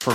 For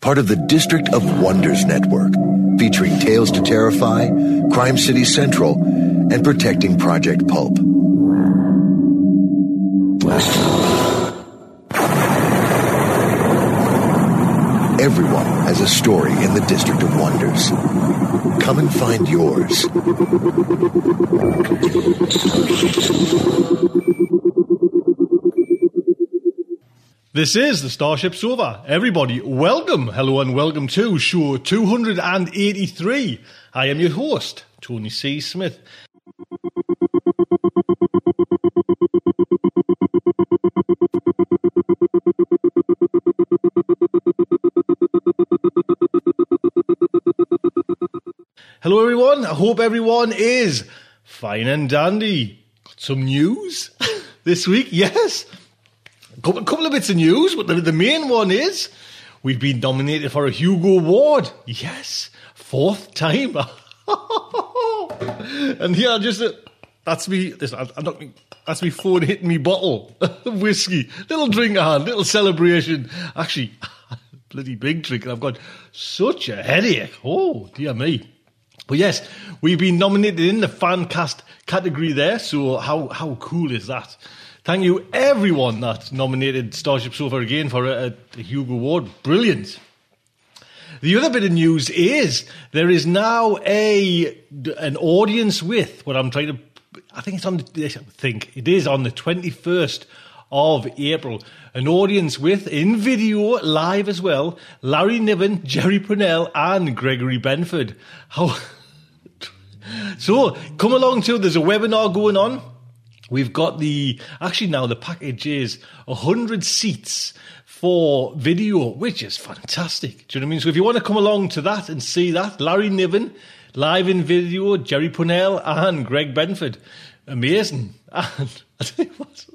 part of the District of Wonders Network, featuring Tales to Terrify, Crime City Central, and Protecting Project Pulp. Everyone has a story in the District of Wonders. Come and find yours. This is the Starship Sofa. Everybody, welcome. Hello and welcome to show 283. I am your host, Tony C. Smith. Hello everyone, I hope everyone is fine and dandy. Got some news this week, yes. A couple of bits of news, but the main one is we've been nominated for a Hugo Award. Yes, 4th time. And here, that's me phone hitting me bottle of whiskey. Little drink in hand, little celebration. Actually, bloody big drink, and I've got such a headache. Oh, dear me. But yes, we've been nominated in the fan cast category there, so how cool is that? Thank you, everyone that nominated Starship Sofa again for a Hugo Award. Brilliant. The other bit of news is there is now an audience with what I'm trying to... It is on the 21st of April. An audience with, in video, live as well, Larry Niven, Jerry Pournell and Gregory Benford. So, come along too. There's a webinar going on. We've got the package is 100 seats for video, which is fantastic. Do you know what I mean? So if you want to come along to that and see that, Larry Niven, live in video, Jerry Pournell and Greg Benford. Amazing. And I tell you what,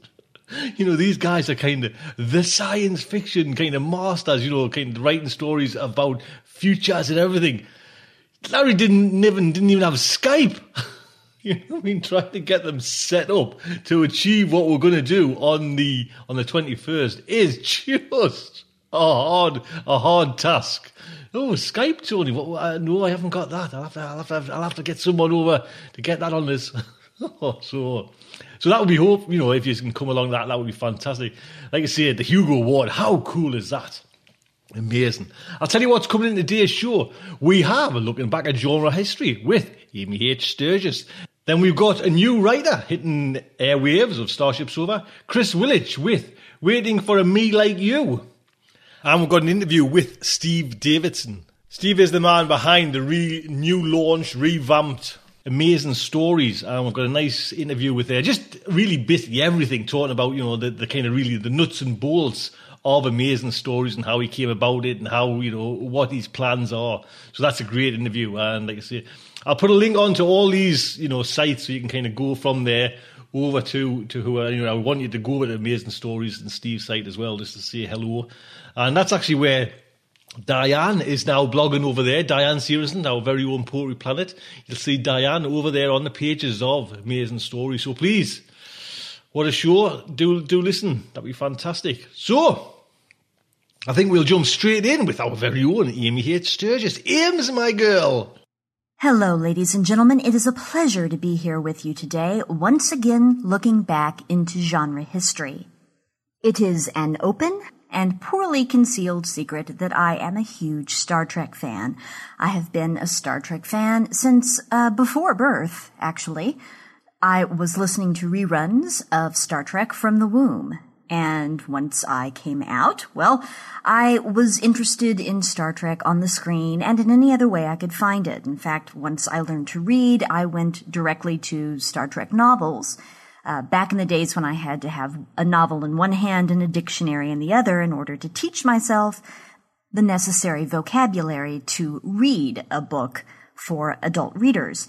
you know, these guys are kind of the science fiction kind of masters, you know, kind of writing stories about futures and everything. Larry Niven didn't even have Skype. You know, I've been trying to get them set up to achieve what we're going to do on the 21st is just a hard task. Oh, Skype, Tony. No, I haven't got that. I'll have to get someone over to get that on this. So that would be hope. You know, if you can come along, that would be fantastic. Like I said, the Hugo Award. How cool is that? Amazing. I'll tell you what's coming in today's show. We have a looking back at genre history with Amy H. Sturgis. Then we've got a new writer hitting airwaves of Starship Sofa, Chris Willrich, with Waiting for a Me Like You. And we've got an interview with Steve Davidson. Steve is the man behind the revamped Amazing Stories. And we've got a nice interview with there. Just really basically everything, talking about, you know, the kind of really the nuts and bolts of Amazing Stories and how he came about it and how, you know, what his plans are. So that's a great interview. And like I say, I'll put a link on to all these, you know, sites so you can kind of go from there over to who, you know, I want you to go with Amazing Stories and Steve's site as well, just to say hello. And that's actually where Diane is now blogging over there. Diane Searson, our very own Poetry Planet. You'll see Diane over there on the pages of Amazing Stories. So please, What a show. Do listen. That'd be fantastic. So, I think we'll jump straight in with our very own Amy H. Sturgis. Ames, my girl. Hello, ladies and gentlemen. It is a pleasure to be here with you today, once again looking back into genre history. It is an open and poorly concealed secret that I am a huge Star Trek fan. I have been a Star Trek fan since before birth, actually. I was listening to reruns of Star Trek from the womb, and once I came out, well, I was interested in Star Trek on the screen and in any other way I could find it. In fact, once I learned to read, I went directly to Star Trek novels. Back in the days when I had to have a novel in one hand and a dictionary in the other in order to teach myself the necessary vocabulary to read a book for adult readers.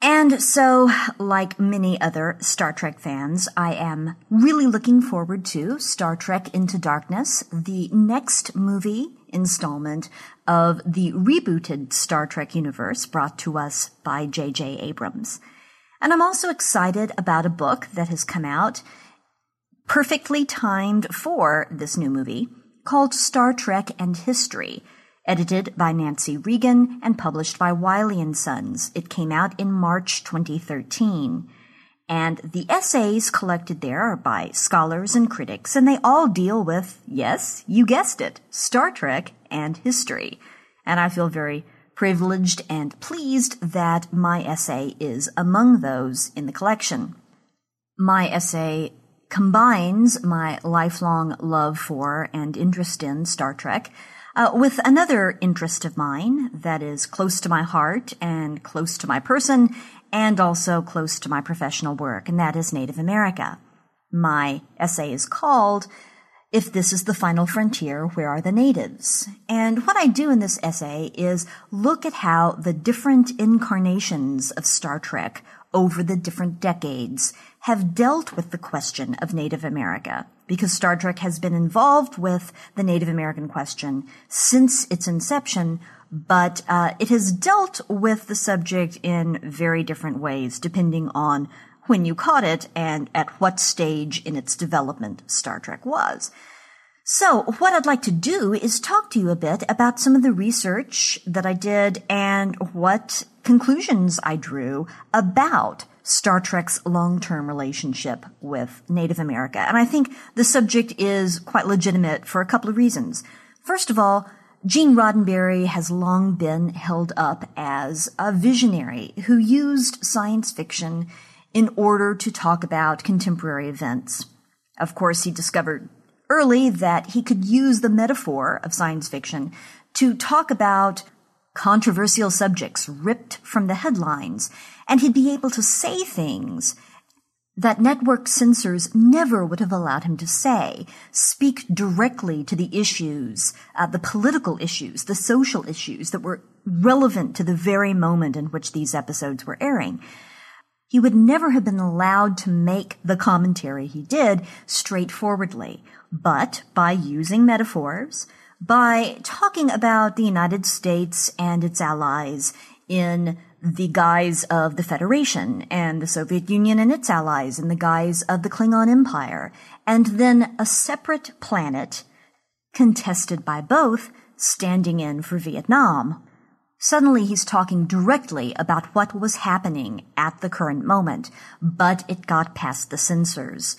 And so, like many other Star Trek fans, I am really looking forward to Star Trek Into Darkness, the next movie installment of the rebooted Star Trek universe brought to us by J.J. Abrams. And I'm also excited about a book that has come out perfectly timed for this new movie called Star Trek and History, edited by Nancy Regan and published by Wiley and Sons. It came out in March 2013. And the essays collected there are by scholars and critics, and they all deal with, yes, you guessed it, Star Trek and history. And I feel very privileged and pleased that my essay is among those in the collection. My essay combines my lifelong love for and interest in Star Trek with another interest of mine that is close to my heart and close to my person and also close to my professional work, and that is Native America. My essay is called If This Is the Final Frontier, Where Are the Natives? And what I do in this essay is look at how the different incarnations of Star Trek over the different decades have dealt with the question of Native America, because Star Trek has been involved with the Native American question since its inception, but it has dealt with the subject in very different ways, depending on when you caught it, and at what stage in its development Star Trek was. So what I'd like to do is talk to you a bit about some of the research that I did and what conclusions I drew about Star Trek's long-term relationship with Native America. And I think the subject is quite legitimate for a couple of reasons. First of all, Gene Roddenberry has long been held up as a visionary who used science fiction in order to talk about contemporary events. Of course, he discovered early that he could use the metaphor of science fiction to talk about controversial subjects ripped from the headlines, and he'd be able to say things that network censors never would have allowed him to say, speak directly to the issues, the political issues, the social issues that were relevant to the very moment in which these episodes were airing. He would never have been allowed to make the commentary he did straightforwardly, but by using metaphors, by talking about the United States and its allies in the guise of the Federation and the Soviet Union and its allies in the guise of the Klingon Empire, and then a separate planet contested by both standing in for Vietnam. Suddenly he's talking directly about what was happening at the current moment, but it got past the censors.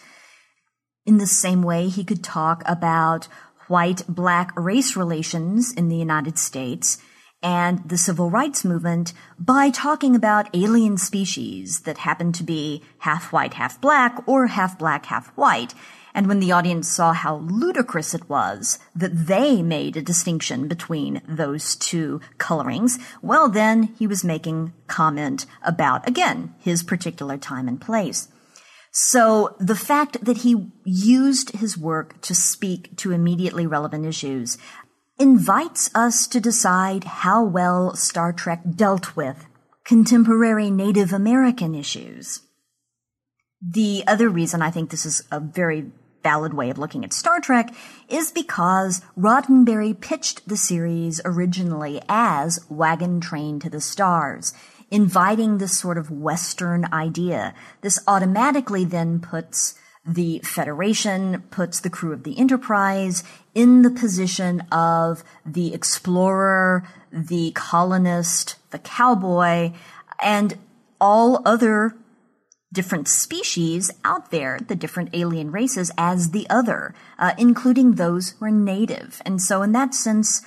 In the same way, he could talk about white-black race relations in the United States and the civil rights movement by talking about alien species that happened to be half white, half black, or half black, half white. And when the audience saw how ludicrous it was that they made a distinction between those two colorings, well, then he was making comment about, again, his particular time and place. So the fact that he used his work to speak to immediately relevant issues invites us to decide how well Star Trek dealt with contemporary Native American issues. The other reason I think this is a very valid way of looking at Star Trek is because Roddenberry pitched the series originally as Wagon Train to the Stars. inviting this sort of Western idea. This automatically then puts the Federation, puts the crew of the Enterprise in the position of the explorer, the colonist, the cowboy, and all other different species out there, the different alien races, as the other, including those who are native. And so in that sense,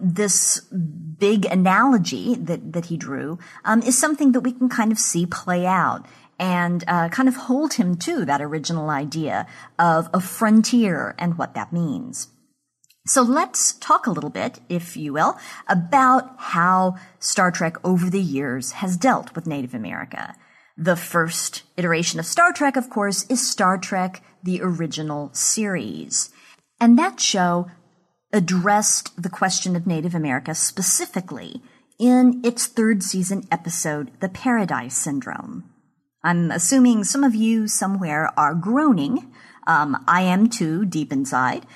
this big analogy that he drew is something that we can kind of see play out and kind of hold him to that original idea of a frontier and what that means. So let's talk a little bit, if you will, about how Star Trek over the years has dealt with Native America. The first iteration of Star Trek, of course, is Star Trek, the original series. And that show addressed the question of Native America specifically in its third season episode, The Paradise Syndrome. I'm assuming some of you somewhere are groaning. I am too, deep inside.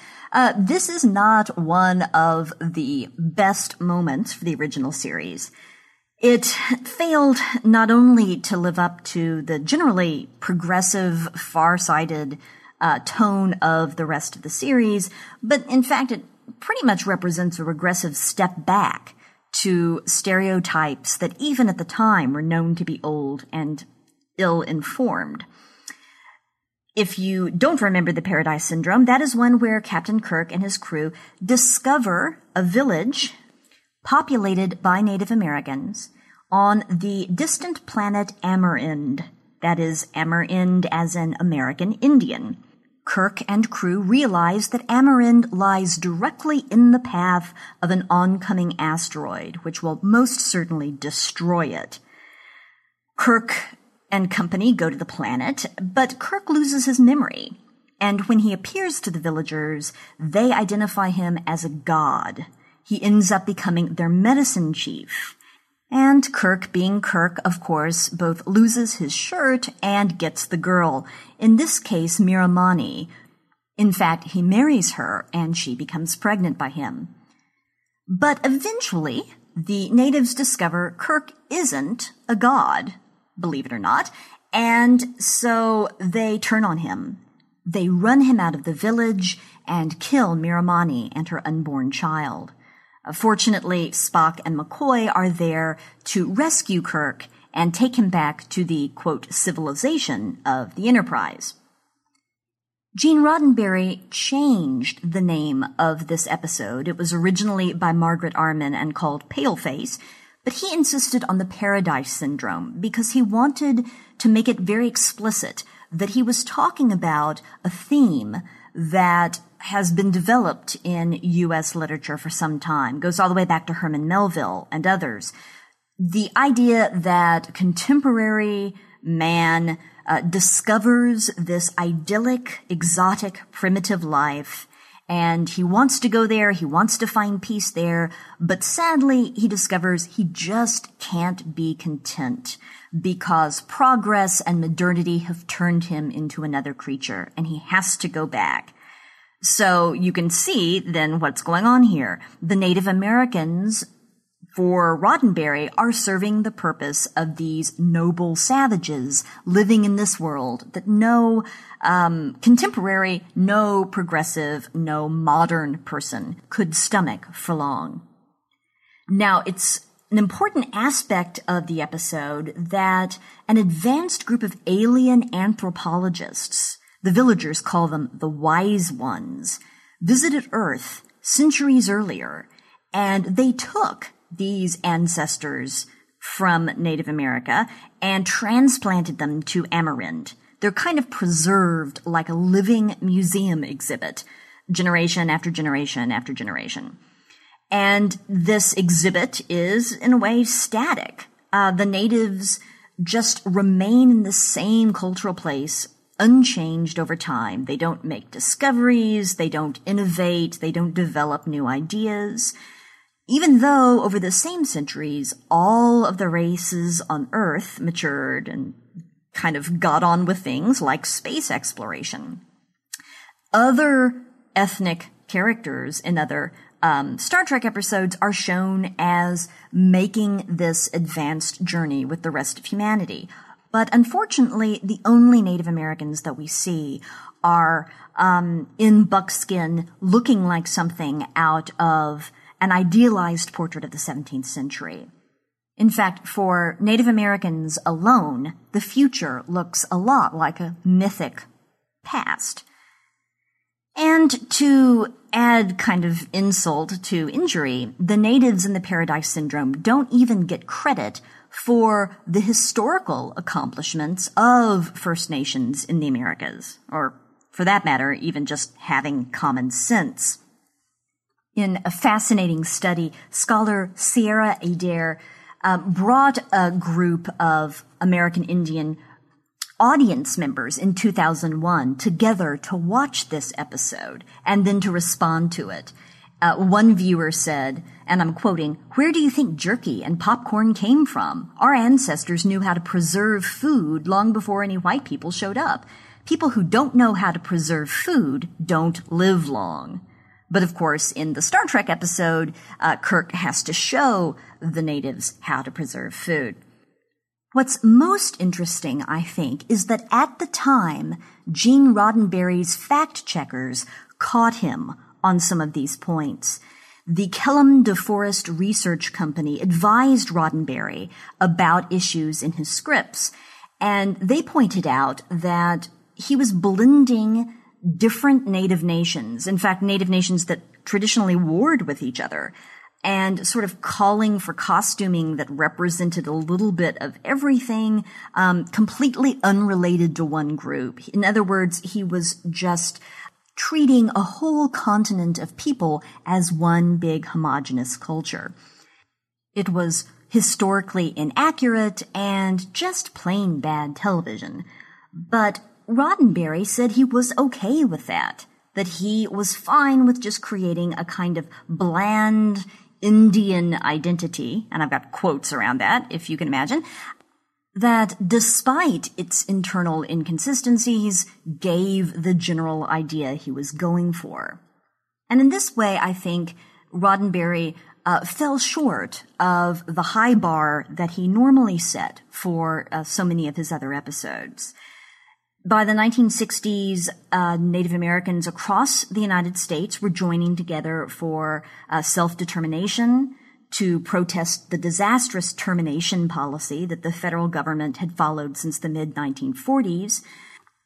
This is not one of the best moments for the original series. It failed not only to live up to the generally progressive, far-sighted tone of the rest of the series, but in fact it pretty much represents a regressive step back to stereotypes that even at the time were known to be old and ill-informed. If you don't remember The Paradise Syndrome, that is one where Captain Kirk and his crew discover a village populated by Native Americans on the distant planet Amerind. That is, Amerind as in American Indian. Kirk and crew realize that Amerind lies directly in the path of an oncoming asteroid, which will most certainly destroy it. Kirk and company go to the planet, but Kirk loses his memory. And when he appears to the villagers, they identify him as a god. He ends up becoming their medicine chief. And Kirk, being Kirk, of course, both loses his shirt and gets the girl. In this case, Miramani. In fact, he marries her, and she becomes pregnant by him. But eventually, the natives discover Kirk isn't a god, believe it or not, and so they turn on him. They run him out of the village and kill Miramani and her unborn child. Fortunately, Spock and McCoy are there to rescue Kirk and take him back to the, quote, civilization of the Enterprise. Gene Roddenberry changed the name of this episode. It was originally by Margaret Armin and called Paleface, but he insisted on The Paradise Syndrome because he wanted to make it very explicit that he was talking about a theme that has been developed in U.S. literature for some time, goes all the way back to Herman Melville and others. The idea that contemporary man discovers this idyllic, exotic, primitive life, and he wants to go there, he wants to find peace there, but sadly he discovers he just can't be content because progress and modernity have turned him into another creature, and he has to go back. So you can see then what's going on here. The Native Americans, for Roddenberry, are serving the purpose of these noble savages living in this world that no contemporary, no progressive, no modern person could stomach for long. Now, it's an important aspect of the episode that an advanced group of alien anthropologists, the villagers call them the Wise Ones, visited Earth centuries earlier, and they took these ancestors from Native America and transplanted them to Amerind. They're kind of preserved like a living museum exhibit, generation after generation after generation. And this exhibit is, in a way, static. The natives just remain in the same cultural place, unchanged over time. They don't make discoveries, they don't innovate, they don't develop new ideas. Even though over the same centuries, all of the races on Earth matured and kind of got on with things like space exploration. Other ethnic characters in other Star Trek episodes are shown as making this advanced journey with the rest of humanity. But unfortunately, the only Native Americans that we see are in buckskin, looking like something out of an idealized portrait of the 17th century. In fact, for Native Americans alone, the future looks a lot like a mythic past. And to add kind of insult to injury, the natives in the Paradise Syndrome don't even get credit for the historical accomplishments of First Nations in the Americas, or for that matter, even just having common sense. In a fascinating study, scholar Sierra Adair brought a group of American Indian audience members in 2001 together to watch this episode and then to respond to it. One viewer said, and I'm quoting, "Where do you think jerky and popcorn came from? Our ancestors knew how to preserve food long before any white people showed up. People who don't know how to preserve food don't live long." But of course, in the Star Trek episode, Kirk has to show the natives how to preserve food. What's most interesting, I think, is that at the time, Gene Roddenberry's fact checkers caught him on some of these points. The Kellum DeForest Research Company advised Roddenberry about issues in his scripts, and they pointed out that he was blending different Native nations, in fact, Native nations that traditionally warred with each other, and sort of calling for costuming that represented a little bit of everything, completely unrelated to one group. In other words, he was just treating a whole continent of people as one big homogeneous culture. It was historically inaccurate and just plain bad television. But Roddenberry said he was okay with that, that he was fine with just creating a kind of bland Indian identity, and I've got quotes around that, if you can imagine, that despite its internal inconsistencies, gave the general idea he was going for. And in this way, I think Roddenberry fell short of the high bar that he normally set for so many of his other episodes. By the 1960s, Native Americans across the United States were joining together for self-determination, to protest the disastrous termination policy that the federal government had followed since the mid-1940s.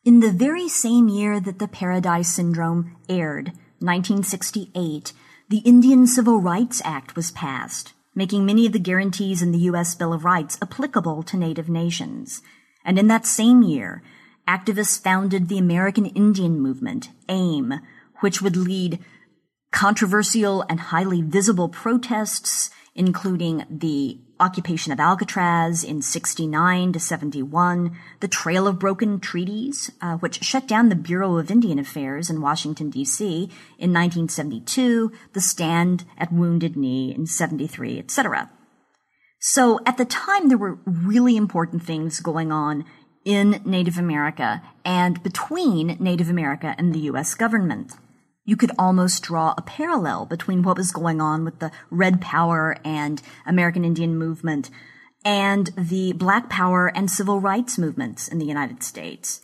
In the very same year that The Paradise Syndrome aired, 1968, the Indian Civil Rights Act was passed, making many of the guarantees in the U.S. Bill of Rights applicable to Native nations. And in that same year, activists founded the American Indian Movement, AIM, which would lead controversial and highly visible protests, including the occupation of Alcatraz in 1969 to 1971, the Trail of Broken Treaties, which shut down the Bureau of Indian Affairs in Washington, D.C. in 1972, the Stand at Wounded Knee in 1973, etc. So at the time, there were really important things going on in Native America and between Native America and the U.S. government. You could almost draw a parallel between what was going on with the Red Power and American Indian Movement and the Black Power and Civil Rights movements in the United States.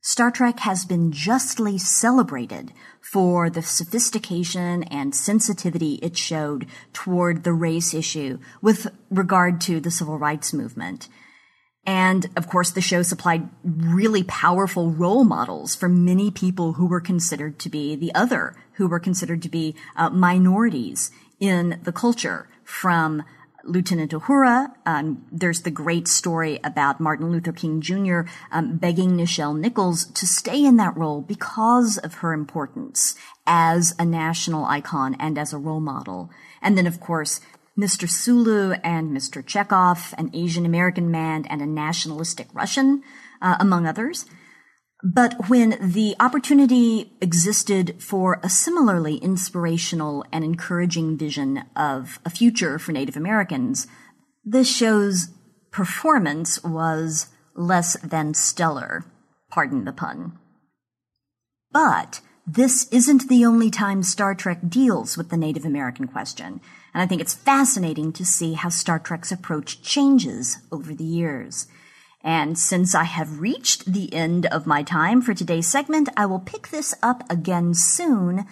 Star Trek has been justly celebrated for the sophistication and sensitivity it showed toward the race issue with regard to the Civil Rights Movement. And, of course, the show supplied really powerful role models for many people who were considered to be the other, who were considered to be minorities in the culture, from Lieutenant Uhura. There's the great story about Martin Luther King Jr. Begging Nichelle Nichols to stay in that role because of her importance as a national icon and as a role model. And then, of course, Mr. Sulu and Mr. Chekhov, an Asian American man and a nationalistic Russian, among others. But when the opportunity existed for a similarly inspirational and encouraging vision of a future for Native Americans, this show's performance was less than stellar, pardon the pun. But this isn't the only time Star Trek deals with the Native American question, and I think it's fascinating to see how Star Trek's approach changes over the years. And since I have reached the end of my time for today's segment, I will pick this up again soon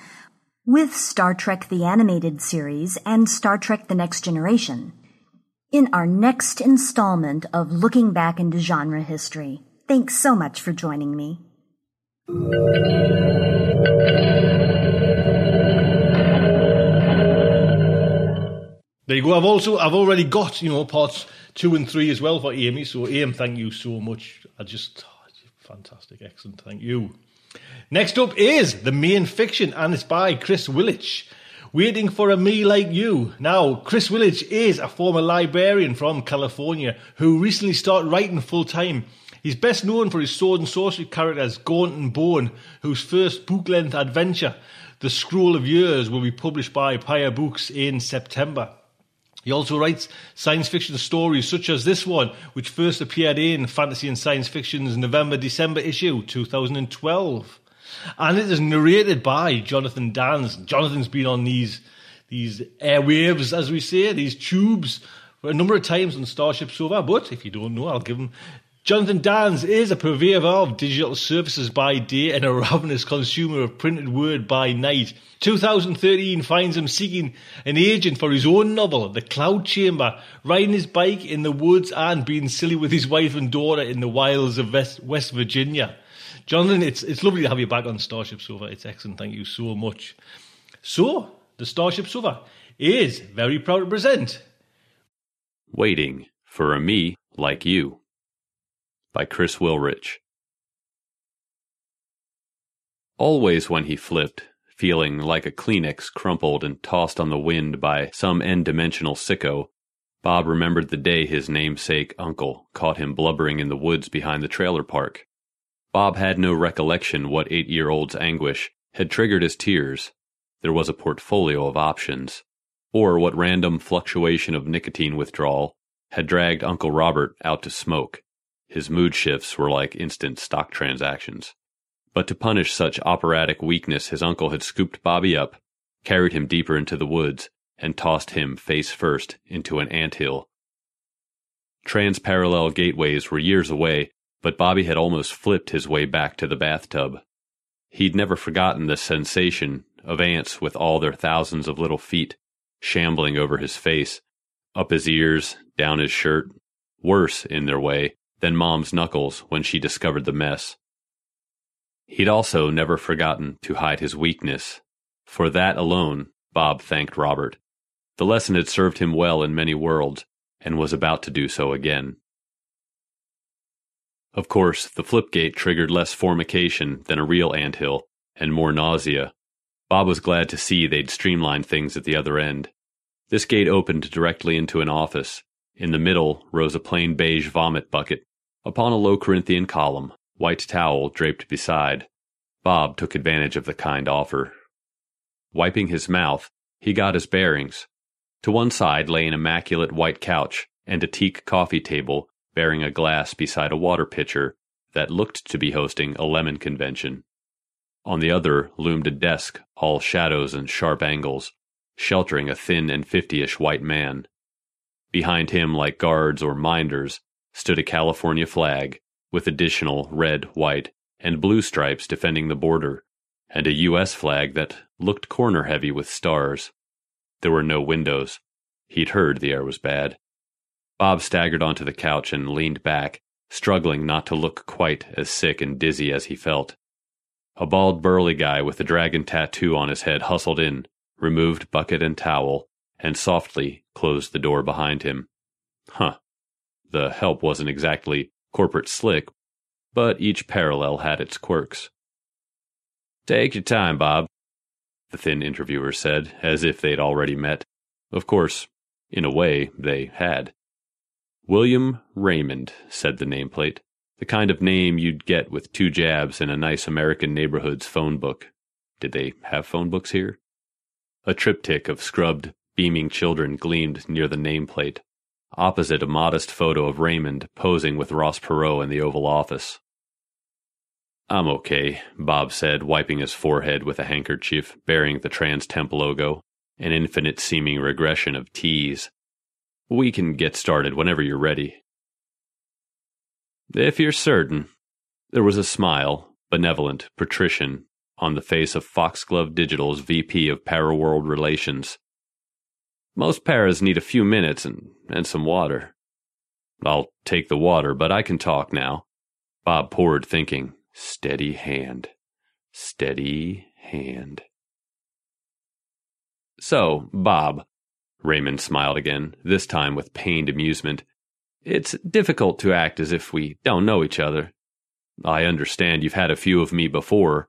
with Star Trek The Animated Series and Star Trek The Next Generation in our next installment of Looking Back into Genre History. Thanks so much for joining me. There you go. I've already got, parts 2 and 3 as well for Amy. So, Amy, thank you so much. Fantastic. Excellent. Thank you. Next up is The Main Fiction, and it's by Chris Willrich. Waiting for a Me Like You. Now, Chris Willrich is a former librarian from California who recently started writing full-time. He's best known for his sword and sorcery characters, Gaunt and Bone, whose first book-length adventure, The Scroll of Years, will be published by Pyre Books in September. He also writes science fiction stories such as this one, which first appeared in Fantasy and Science Fiction's November-December issue, 2012. And it is narrated by Jonathan Danz. Jonathan's been on these airwaves, as we say, these tubes, for a number of times on Starship Sofa. But if you don't know, I'll give him... Jonathan Danz is a purveyor of digital services by day and a ravenous consumer of printed word by night. 2013 finds him seeking an agent for his own novel, The Cloud Chamber, riding his bike in the woods and being silly with his wife and daughter in the wilds of West Virginia. Jonathan, it's lovely to have you back on Starship Sofa. It's excellent. Thank you so much. So, the Starship Sofa is very proud to present Waiting for a Me Like You, by Chris Willrich. Always when he flipped, feeling like a Kleenex crumpled and tossed on the wind by some n-dimensional sicko, Bob remembered the day his namesake uncle caught him blubbering in the woods behind the trailer park. Bob had no recollection what 8-year-old's anguish had triggered his tears. There was a portfolio of options, or what random fluctuation of nicotine withdrawal had dragged Uncle Robert out to smoke. His mood shifts were like instant stock transactions. But to punish such operatic weakness, his uncle had scooped Bobby up, carried him deeper into the woods, and tossed him face first into an anthill. Trans-parallel gateways were years away, but Bobby had almost flipped his way back to the bathtub. He'd never forgotten the sensation of ants with all their thousands of little feet shambling over his face, up his ears, down his shirt, worse in their way than Mom's knuckles when she discovered the mess. He'd also never forgotten to hide his weakness. For that alone, Bob thanked Robert. The lesson had served him well in many worlds, and was about to do so again. Of course, the flipgate triggered less formication than a real anthill, and more nausea. Bob was glad to see they'd streamlined things at the other end. This gate opened directly into an office. In the middle rose a plain beige vomit bucket, upon a low Corinthian column, white towel draped beside. Bob took advantage of the kind offer. Wiping his mouth, he got his bearings. To one side lay an immaculate white couch and a teak coffee table bearing a glass beside a water pitcher that looked to be hosting a lemon convention. On the other loomed a desk, all shadows and sharp angles, sheltering a thin and 50-ish white man. Behind him, like guards or minders, stood a California flag, with additional red, white, and blue stripes defending the border, and a U.S. flag that looked corner-heavy with stars. There were no windows. He'd heard the air was bad. Bob staggered onto the couch and leaned back, struggling not to look quite as sick and dizzy as he felt. A bald, burly guy with a dragon tattoo on his head hustled in, removed bucket and towel, and softly closed the door behind him. The help wasn't exactly corporate slick, but each parallel had its quirks. "Take your time, Bob," the thin interviewer said, as if they'd already met. Of course, in a way, they had. "William Raymond," said the nameplate, the kind of name you'd get with 2 jabs in a nice American neighborhood's phone book. Did they have phone books here? A triptych of scrubbed, beaming children gleamed near the nameplate, opposite a modest photo of Raymond posing with Ross Perot in the Oval Office. I'm okay, Bob said, wiping his forehead with a handkerchief bearing the TransTemp logo, an infinite-seeming regression of T's. We can get started whenever you're ready. If you're certain. There was a smile, benevolent, patrician, on the face of Foxglove Digital's VP of Paraworld Relations. Most paras need a few minutes and some water. I'll take the water, but I can talk now. Bob poured, thinking, steady hand, steady hand. So, Bob, Raymond smiled again, this time with pained amusement, it's difficult to act as if we don't know each other. I understand you've had a few of me before.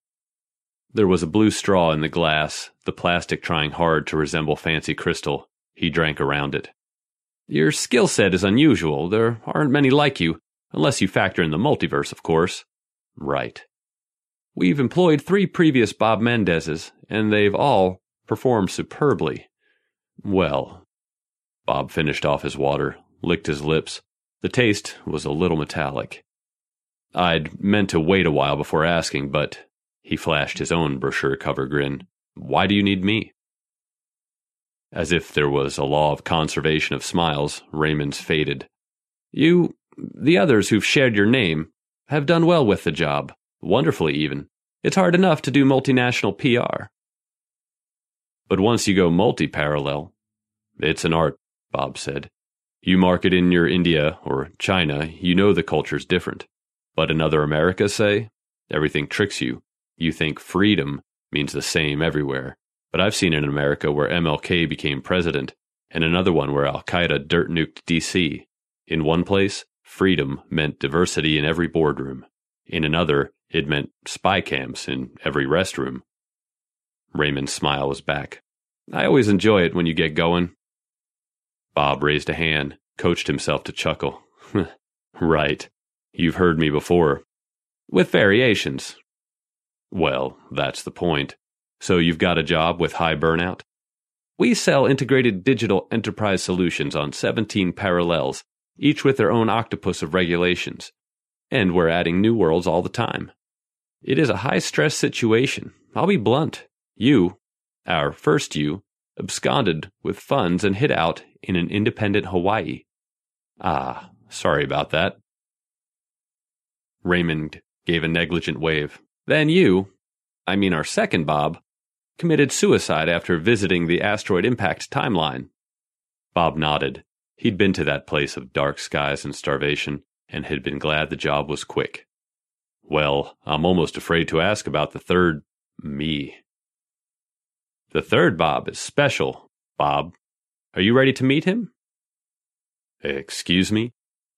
There was a blue straw in the glass, the plastic trying hard to resemble fancy crystal. He drank around it. Your skill set is unusual. There aren't many like you, unless you factor in the multiverse, of course. Right. We've employed 3 previous Bob Mendezes, and they've all performed superbly. Well, Bob finished off his water, licked his lips. The taste was a little metallic. I'd meant to wait a while before asking, but... He flashed his own brochure cover grin. Why do you need me? As if there was a law of conservation of smiles, Raymond's faded. You, the others who've shared your name, have done well with the job. Wonderfully, even. It's hard enough to do multinational PR. But once you go multi-parallel, it's an art, Bob said. You market in your India or China, you know the culture's different. But another America, say, everything tricks you. You think freedom means the same everywhere, but I've seen in America where MLK became president, and another one where Al-Qaeda dirt-nuked D.C. In one place, freedom meant diversity in every boardroom. In another, it meant spy camps in every restroom. Raymond's smile was back. I always enjoy it when you get going. Bob raised a hand, coached himself to chuckle. Right. You've heard me before. With variations. Well, that's the point. So you've got a job with high burnout? We sell integrated digital enterprise solutions on 17 parallels, each with their own octopus of regulations. And we're adding new worlds all the time. It is a high-stress situation. I'll be blunt. You, our first you, absconded with funds and hid out in an independent Hawaii. Ah, sorry about that. Raymond gave a negligent wave. Then you, I mean our second Bob, committed suicide after visiting the asteroid impact timeline. Bob nodded. He'd been to that place of dark skies and starvation, and had been glad the job was quick. Well, I'm almost afraid to ask about the third me. The third Bob is special, Bob. Are you ready to meet him? Excuse me?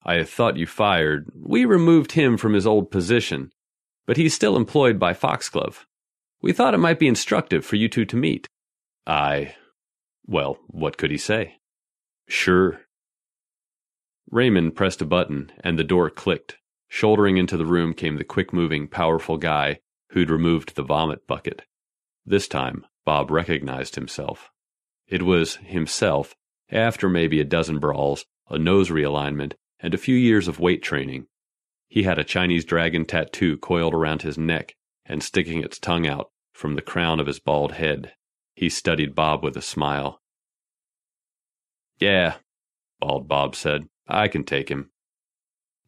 I thought you fired. We removed him from his old position. But he's still employed by Foxglove. We thought it might be instructive for you two to meet. Well, what could he say? Sure. Raymond pressed a button, and the door clicked. Shouldering into the room came the quick-moving, powerful guy who'd removed the vomit bucket. This time, Bob recognized himself. It was himself, after maybe a dozen brawls, a nose realignment, and a few years of weight training. He had a Chinese dragon tattoo coiled around his neck and sticking its tongue out from the crown of his bald head. He studied Bob with a smile. Yeah, Bald Bob said. I can take him.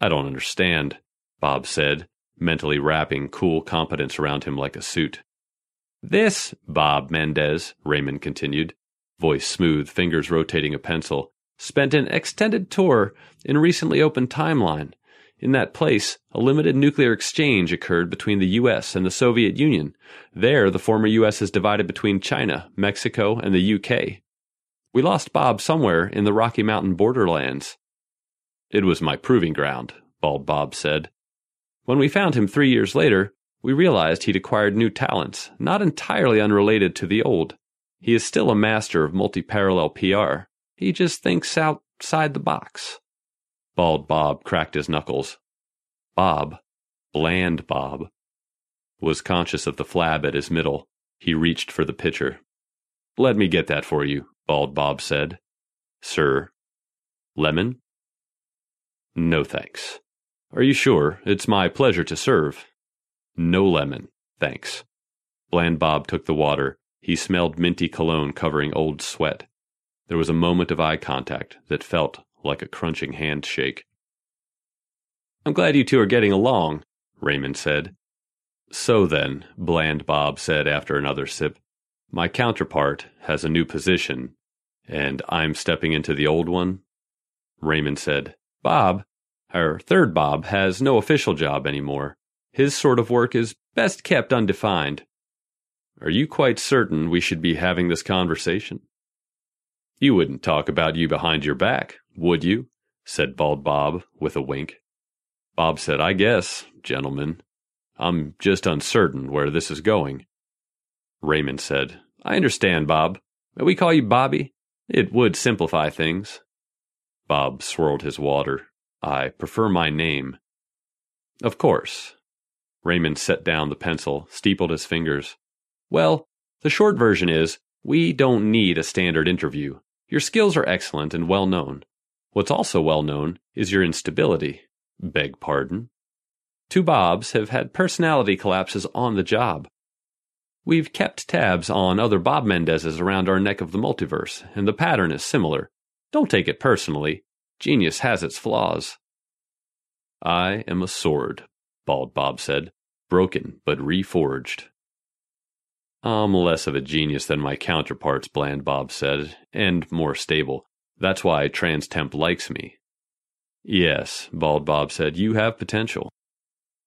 I don't understand, Bob said, mentally wrapping cool competence around him like a suit. This, Bob Mendez, Raymond continued, voice smooth, fingers rotating a pencil, spent an extended tour in recently opened timeline. In that place, a limited nuclear exchange occurred between the U.S. and the Soviet Union. There, the former U.S. is divided between China, Mexico, and the U.K. We lost Bob somewhere in the Rocky Mountain borderlands. It was my proving ground, Bald Bob said. When we found him 3 years later, we realized he'd acquired new talents, not entirely unrelated to the old. He is still a master of multi-parallel PR. He just thinks outside the box. Bald Bob cracked his knuckles. Bob, bland Bob, was conscious of the flab at his middle. He reached for the pitcher. Let me get that for you, Bald Bob said. Sir, lemon? No thanks. Are you sure? It's my pleasure to serve. No lemon, thanks. Bland Bob took the water. He smelled minty cologne covering old sweat. There was a moment of eye contact that felt like a crunching handshake. I'm glad you two are getting along, Raymond said. So then, Bland Bob said after another sip, my counterpart has a new position, and I'm stepping into the old one. Raymond said, Bob, our third Bob, has no official job anymore. His sort of work is best kept undefined. Are you quite certain we should be having this conversation? You wouldn't talk about you behind your back, would you? Said Bald Bob with a wink. Bob said, I guess, gentlemen. I'm just uncertain where this is going. Raymond said, I understand, Bob. May we call you Bobby? It would simplify things. Bob swirled his water. I prefer my name. Of course. Raymond set down the pencil, steepled his fingers. Well, the short version is, we don't need a standard interview. Your skills are excellent and well known. What's also well known is your instability. Beg pardon. Two Bobs have had personality collapses on the job. We've kept tabs on other Bob Mendezes around our neck of the multiverse, and the pattern is similar. Don't take it personally. Genius has its flaws. I am a sword, Bald Bob said, broken but reforged. I'm less of a genius than my counterparts, Bland Bob said, and more stable. That's why TransTemp likes me. Yes, Bald Bob said, you have potential.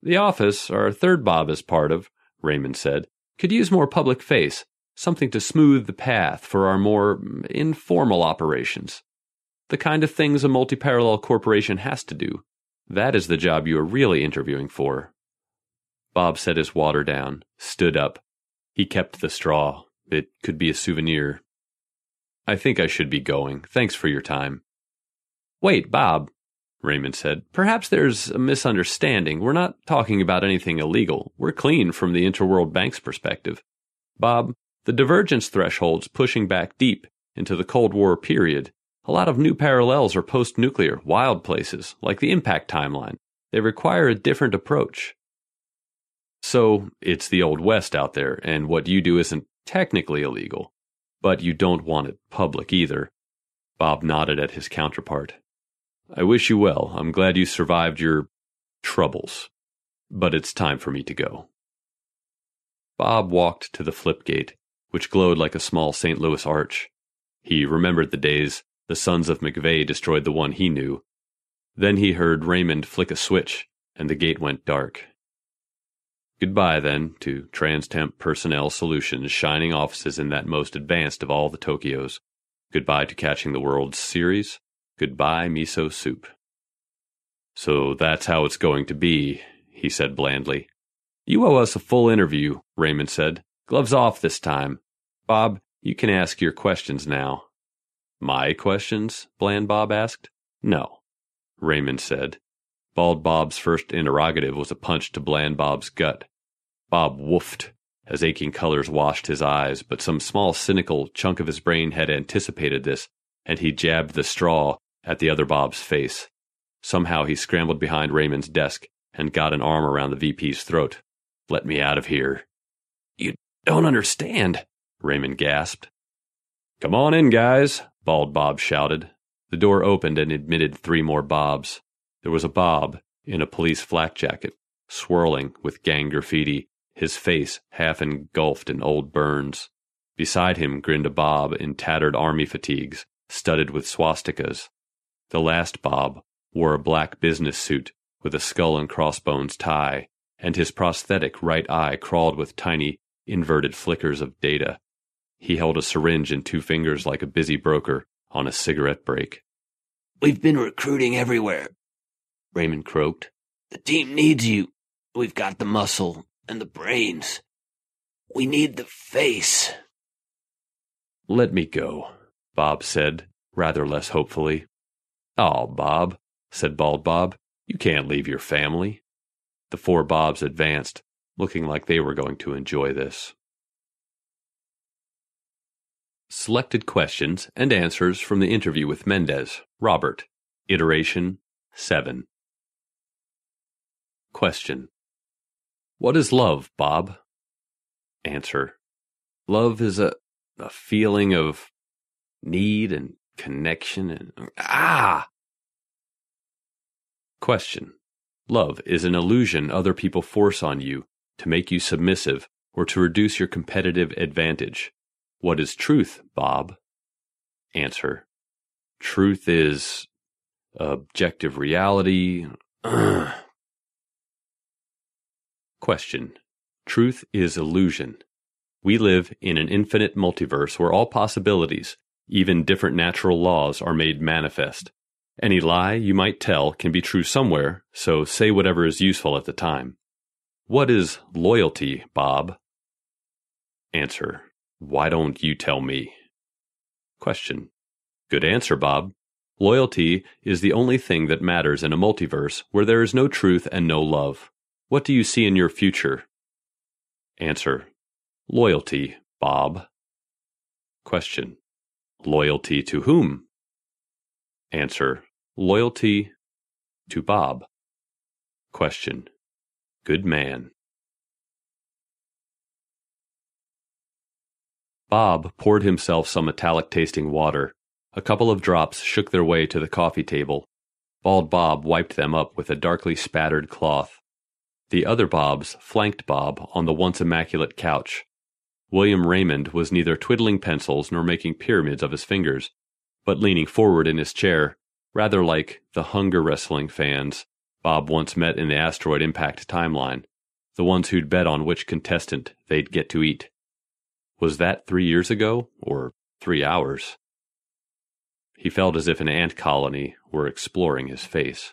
The office our third Bob is part of, Raymond said, could use more public face, something to smooth the path for our more informal operations. The kind of things a multi-parallel corporation has to do. That is the job you are really interviewing for. Bob set his water down, stood up. He kept the straw. It could be a souvenir. I think I should be going. Thanks for your time. Wait, Bob, Raymond said. Perhaps there's a misunderstanding. We're not talking about anything illegal. We're clean from the Interworld Bank's perspective. Bob, the divergence threshold's pushing back deep into the Cold War period. A lot of new parallels are post-nuclear, wild places, like the impact timeline. They require a different approach. So, it's the Old West out there, and what you do isn't technically illegal. But you don't want it public either. Bob nodded at his counterpart. I wish you well. I'm glad you survived your troubles. But it's time for me to go. Bob walked to the flip gate, which glowed like a small St. Louis arch. He remembered the days the sons of McVeigh destroyed the one he knew. Then he heard Raymond flick a switch, and the gate went dark. Goodbye, then, to TransTemp Personnel Solutions' shining offices in that most advanced of all the Tokyos. Goodbye to catching the World Series. Goodbye, miso soup. So that's how it's going to be, he said blandly. You owe us a full interview, Raymond said. Gloves off this time. Bob, you can ask your questions now. My questions? Bland Bob asked. No, Raymond said. Bald Bob's first interrogative was a punch to Bland Bob's gut. Bob woofed as aching colors washed his eyes, but some small cynical chunk of his brain had anticipated this, and he jabbed the straw at the other Bob's face. Somehow he scrambled behind Raymond's desk and got an arm around the VP's throat. Let me out of here. You don't understand, Raymond gasped. Come on in, guys, Bald Bob shouted. The door opened and admitted three more Bobs. There was a Bob in a police flak jacket, swirling with gang graffiti, his face half engulfed in old burns. Beside him grinned a Bob in tattered army fatigues, studded with swastikas. The last Bob wore a black business suit with a skull and crossbones tie, and his prosthetic right eye crawled with tiny, inverted flickers of data. He held a syringe in two fingers like a busy broker on a cigarette break. We've been recruiting everywhere, Raymond croaked. The team needs you. We've got the muscle and the brains. We need the face. Let me go, Bob said, rather less hopefully. Oh, Bob, said Bald Bob, you can't leave your family. The four Bobs advanced, looking like they were going to enjoy this. Selected questions and answers from the interview with Mendez, Robert, Iteration 7. Question. What is love, Bob? Answer. Love is a feeling of need and connection and... Ah! Question. Love is an illusion other people force on you to make you submissive or to reduce your competitive advantage. What is truth, Bob? Answer. Truth is objective reality. Question. Truth is illusion. We live in an infinite multiverse where all possibilities, even different natural laws, are made manifest. Any lie you might tell can be true somewhere, so say whatever is useful at the time. What is loyalty, Bob? Answer. Why don't you tell me? Question. Good answer, Bob. Loyalty is the only thing that matters in a multiverse where there is no truth and no love. What do you see in your future? Answer. Loyalty, Bob. Question. Loyalty to whom? Answer. Loyalty to Bob. Question. Good man. Bob poured himself some metallic-tasting water. A couple of drops shook their way to the coffee table. Bald Bob wiped them up with a darkly spattered cloth. The other Bobs flanked Bob on the once immaculate couch. William Raymond was neither twiddling pencils nor making pyramids of his fingers, but leaning forward in his chair, rather like the hunger-wrestling fans Bob once met in the asteroid impact timeline, the ones who'd bet on which contestant they'd get to eat. Was that 3 years ago, or 3 hours? He felt as if an ant colony were exploring his face.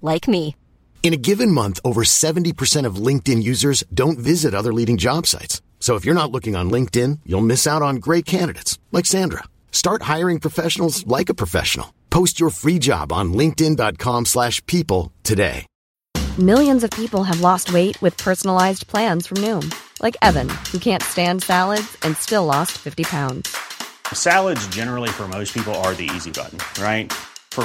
Like me. In a given month, over 70% of LinkedIn users don't visit other leading job sites. So if you're not looking on LinkedIn, you'll miss out on great candidates like Sandra. Start hiring professionals like a professional. Post your free job on linkedin.com/people today. Millions of people have lost weight with personalized plans from Noom, like Evan, who can't stand salads and still lost 50 pounds. Salads generally for most people are the easy button, right? For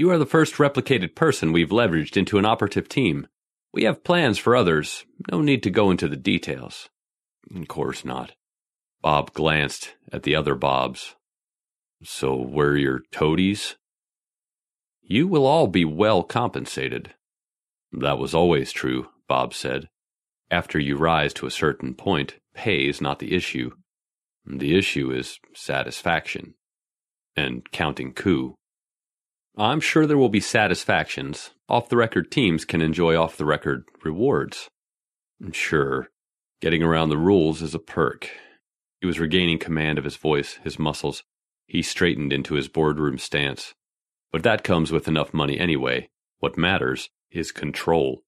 You are the first replicated person we've leveraged into an operative team. We have plans for others. No need to go into the details. Of course not. Bob glanced at the other Bobs. So we're your toadies? You will all be well compensated. That was always true, Bob said. After you rise to a certain point, pay is not the issue. The issue is satisfaction. And counting coup. I'm sure there will be satisfactions. Off-the-record teams can enjoy off-the-record rewards. Sure, getting around the rules is a perk. He was regaining command of his voice, his muscles. He straightened into his boardroom stance. But that comes with enough money anyway. What matters is control.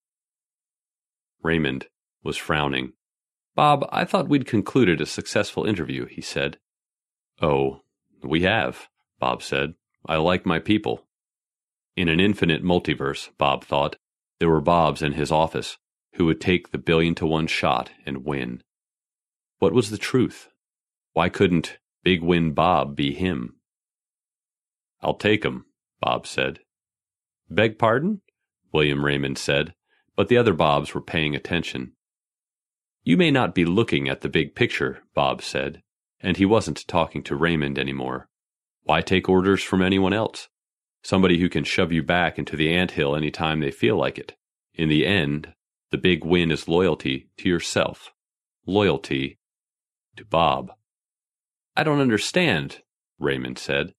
Raymond was frowning. Bob, I thought we'd concluded a successful interview, he said. Oh, we have, Bob said. I like my people. In an infinite multiverse, Bob thought, there were Bobs in his office who would take the 1,000,000,000 to 1 shot and win. What was the truth? Why couldn't Big Win Bob be him? I'll take him, Bob said. Beg pardon? William Raymond said, but the other Bobs were paying attention. You may not be looking at the big picture, Bob said, and he wasn't talking to Raymond anymore. Why take orders from anyone else? Somebody who can shove you back into the anthill any time they feel like it. In the end, The big win is loyalty to yourself, loyalty to Bob. I don't understand, Raymond said.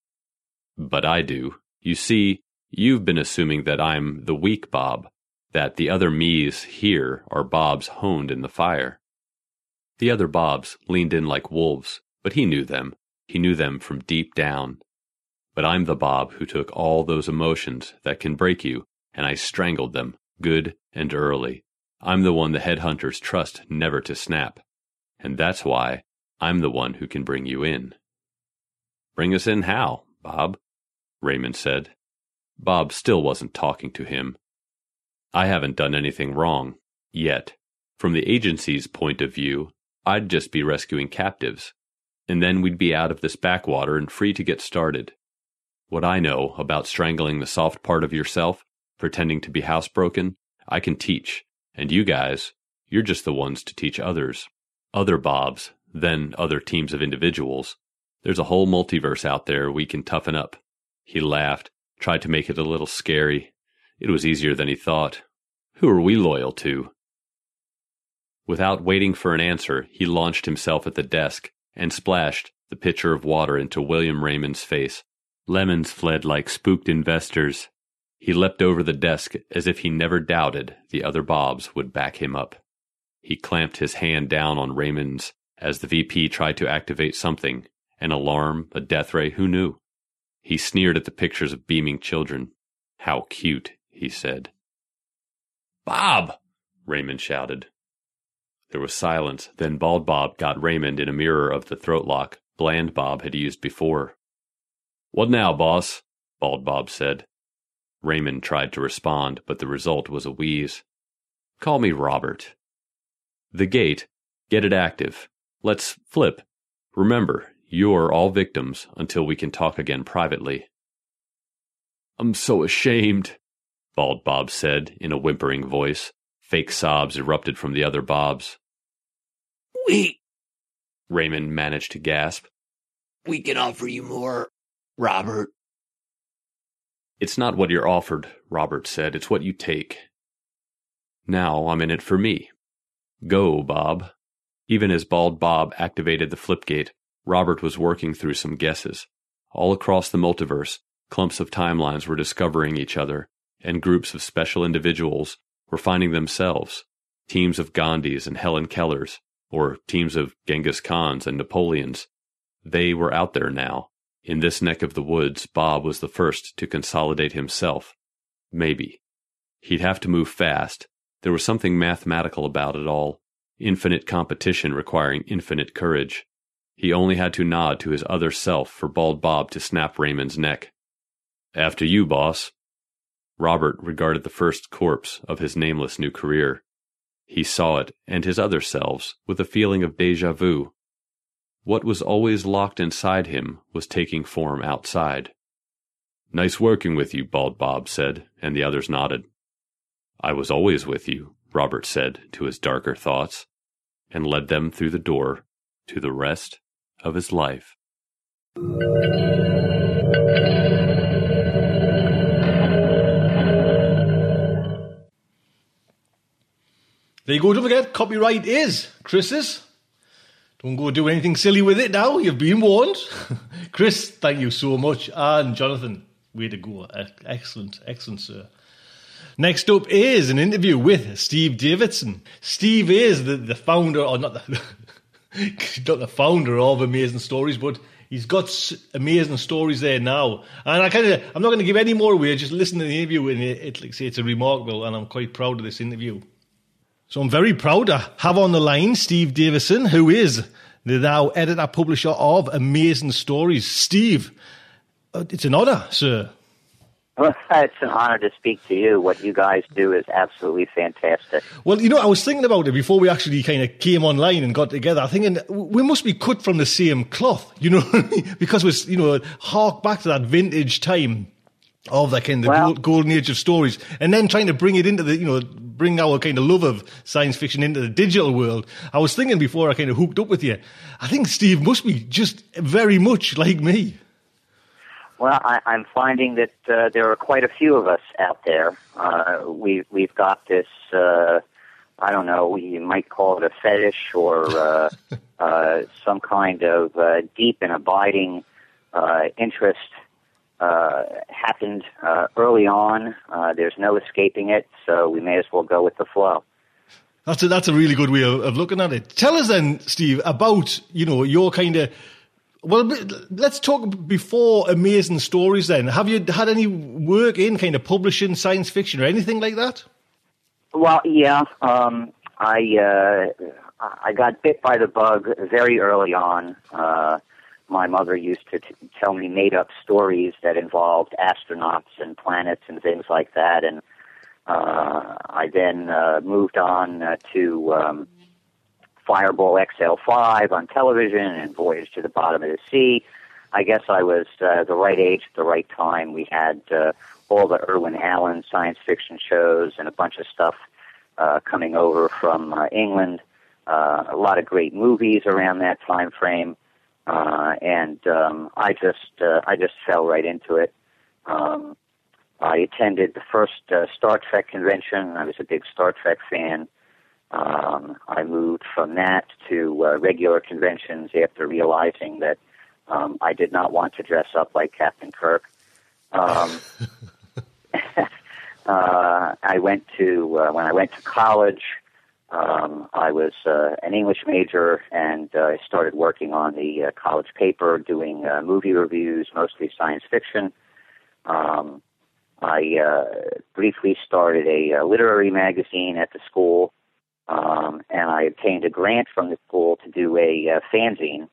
But I do. You see, you've been assuming that I'm the weak Bob, that the other me's here are Bobs honed in the fire. The other Bobs leaned in like wolves, but he knew them. He knew them from deep down. But I'm the Bob who took all those emotions that can break you, and I strangled them, good and early. I'm the one the headhunters trust never to snap. And that's why I'm the one who can bring you in. Bring us in how, Bob? Raymond said. Bob still wasn't talking to him. I haven't done anything wrong, yet. From the agency's point of view, I'd just be rescuing captives, and then we'd be out of this backwater and free to get started. What I know about strangling the soft part of yourself, pretending to be housebroken, I can teach, and you guys, you're just the ones to teach others. Other Bobs, then other teams of individuals. There's a whole multiverse out there we can toughen up. He laughed, tried to make it a little scary. It was easier than he thought. Who are we loyal to? Without waiting for an answer, he launched himself at the desk and splashed the pitcher of water into William Raymond's face. Lemons fled like spooked investors. He leapt over the desk as if he never doubted the other Bobs would back him up. He clamped his hand down on Raymond's as the VP tried to activate something, an alarm, a death ray, who knew? He sneered at the pictures of beaming children. How cute, he said. Bob! Raymond shouted. There was silence, then Bald Bob got Raymond in a mirror of the throat lock Bland Bob had used before. What now, boss? Bald Bob said. Raymond tried to respond, but the result was a wheeze. Call me Robert. The gate, get it active. Let's flip. Remember, you're all victims until we can talk again privately. I'm so ashamed, Bald Bob said in a whimpering voice. Fake sobs erupted from the other Bobs. Raymond managed to gasp. We can offer you more, Robert. It's not what you're offered, Robert said. It's what you take. Now I'm in it for me. Go, Bob. Even as Bald Bob activated the flipgate, Robert was working through some guesses. All across the multiverse, clumps of timelines were discovering each other, and groups of special individuals were finding themselves, teams of Gandhis and Helen Kellers, or teams of Genghis Khans and Napoleons. They were out there now. In this neck of the woods, Bob was the first to consolidate himself. Maybe. He'd have to move fast. There was something mathematical about it all, infinite competition requiring infinite courage. He only had to nod to his other self for Bald Bob to snap Raymond's neck. After you, boss. Robert regarded the first corpse of his nameless new career. He saw it and his other selves with a feeling of déjà vu. What was always locked inside him was taking form outside. Nice working with you, Bald Bob said, and the others nodded. I was always with you, Robert said to his darker thoughts, and led them through the door to the rest of his life. There you go, don't forget, copyright is Chris's. Don't go do anything silly with it now, you've been warned. Chris, thank you so much, and Jonathan, way to go. Excellent, excellent, sir. Next up is an interview with Steve Davidson. Steve is the founder, or not the founder of Amazing Stories, but he's got amazing stories there now. And I'm not going to give any more away. Just listen to the interview, and it's a remarkable, and I'm quite proud of this interview. So I'm very proud to have on the line Steve Davidson, who is the now editor-publisher of Amazing Stories. Steve, it's an honour, sir. Well, it's an honor to speak to you. What you guys do is absolutely fantastic. Well, I was thinking about it before we actually kind of came online and got together. I'm thinking we must be cut from the same cloth, because we hark back to that vintage time of that kind of golden age of stories, and then trying to bring it into the, bring our kind of love of science fiction into the digital world. I was thinking before I kind of hooked up with you, I think Steve must be just very much like me. Well, I'm finding that there are quite a few of us out there. We've got this I don't know, you might call it a fetish or some kind of deep and abiding interest happened early on. There's no escaping it, so we may as well go with the flow. That's a really good way of looking at it. Tell us then, Steve, about, you know, your kind of... Well, let's talk before Amazing Stories then. Have you had any work in kind of publishing, science fiction or anything like that? Well, yeah. I got bit by the bug very early on. My mother used to tell me made-up stories that involved astronauts and planets and things like that. And I then moved on to... Fireball XL5 on television and Voyage to the Bottom of the Sea. I guess I was the right age at the right time. We had all the Irwin Allen science fiction shows and a bunch of stuff coming over from England. A lot of great movies around that time frame, and I just fell right into it. I attended the first Star Trek convention. I was a big Star Trek fan. I moved from that to regular conventions after realizing that I did not want to dress up like Captain Kirk. When I went to college, I was an English major, and I started working on the college paper, doing movie reviews, mostly science fiction. I briefly started a literary magazine at the school. And I obtained a grant from the school to do a fanzine,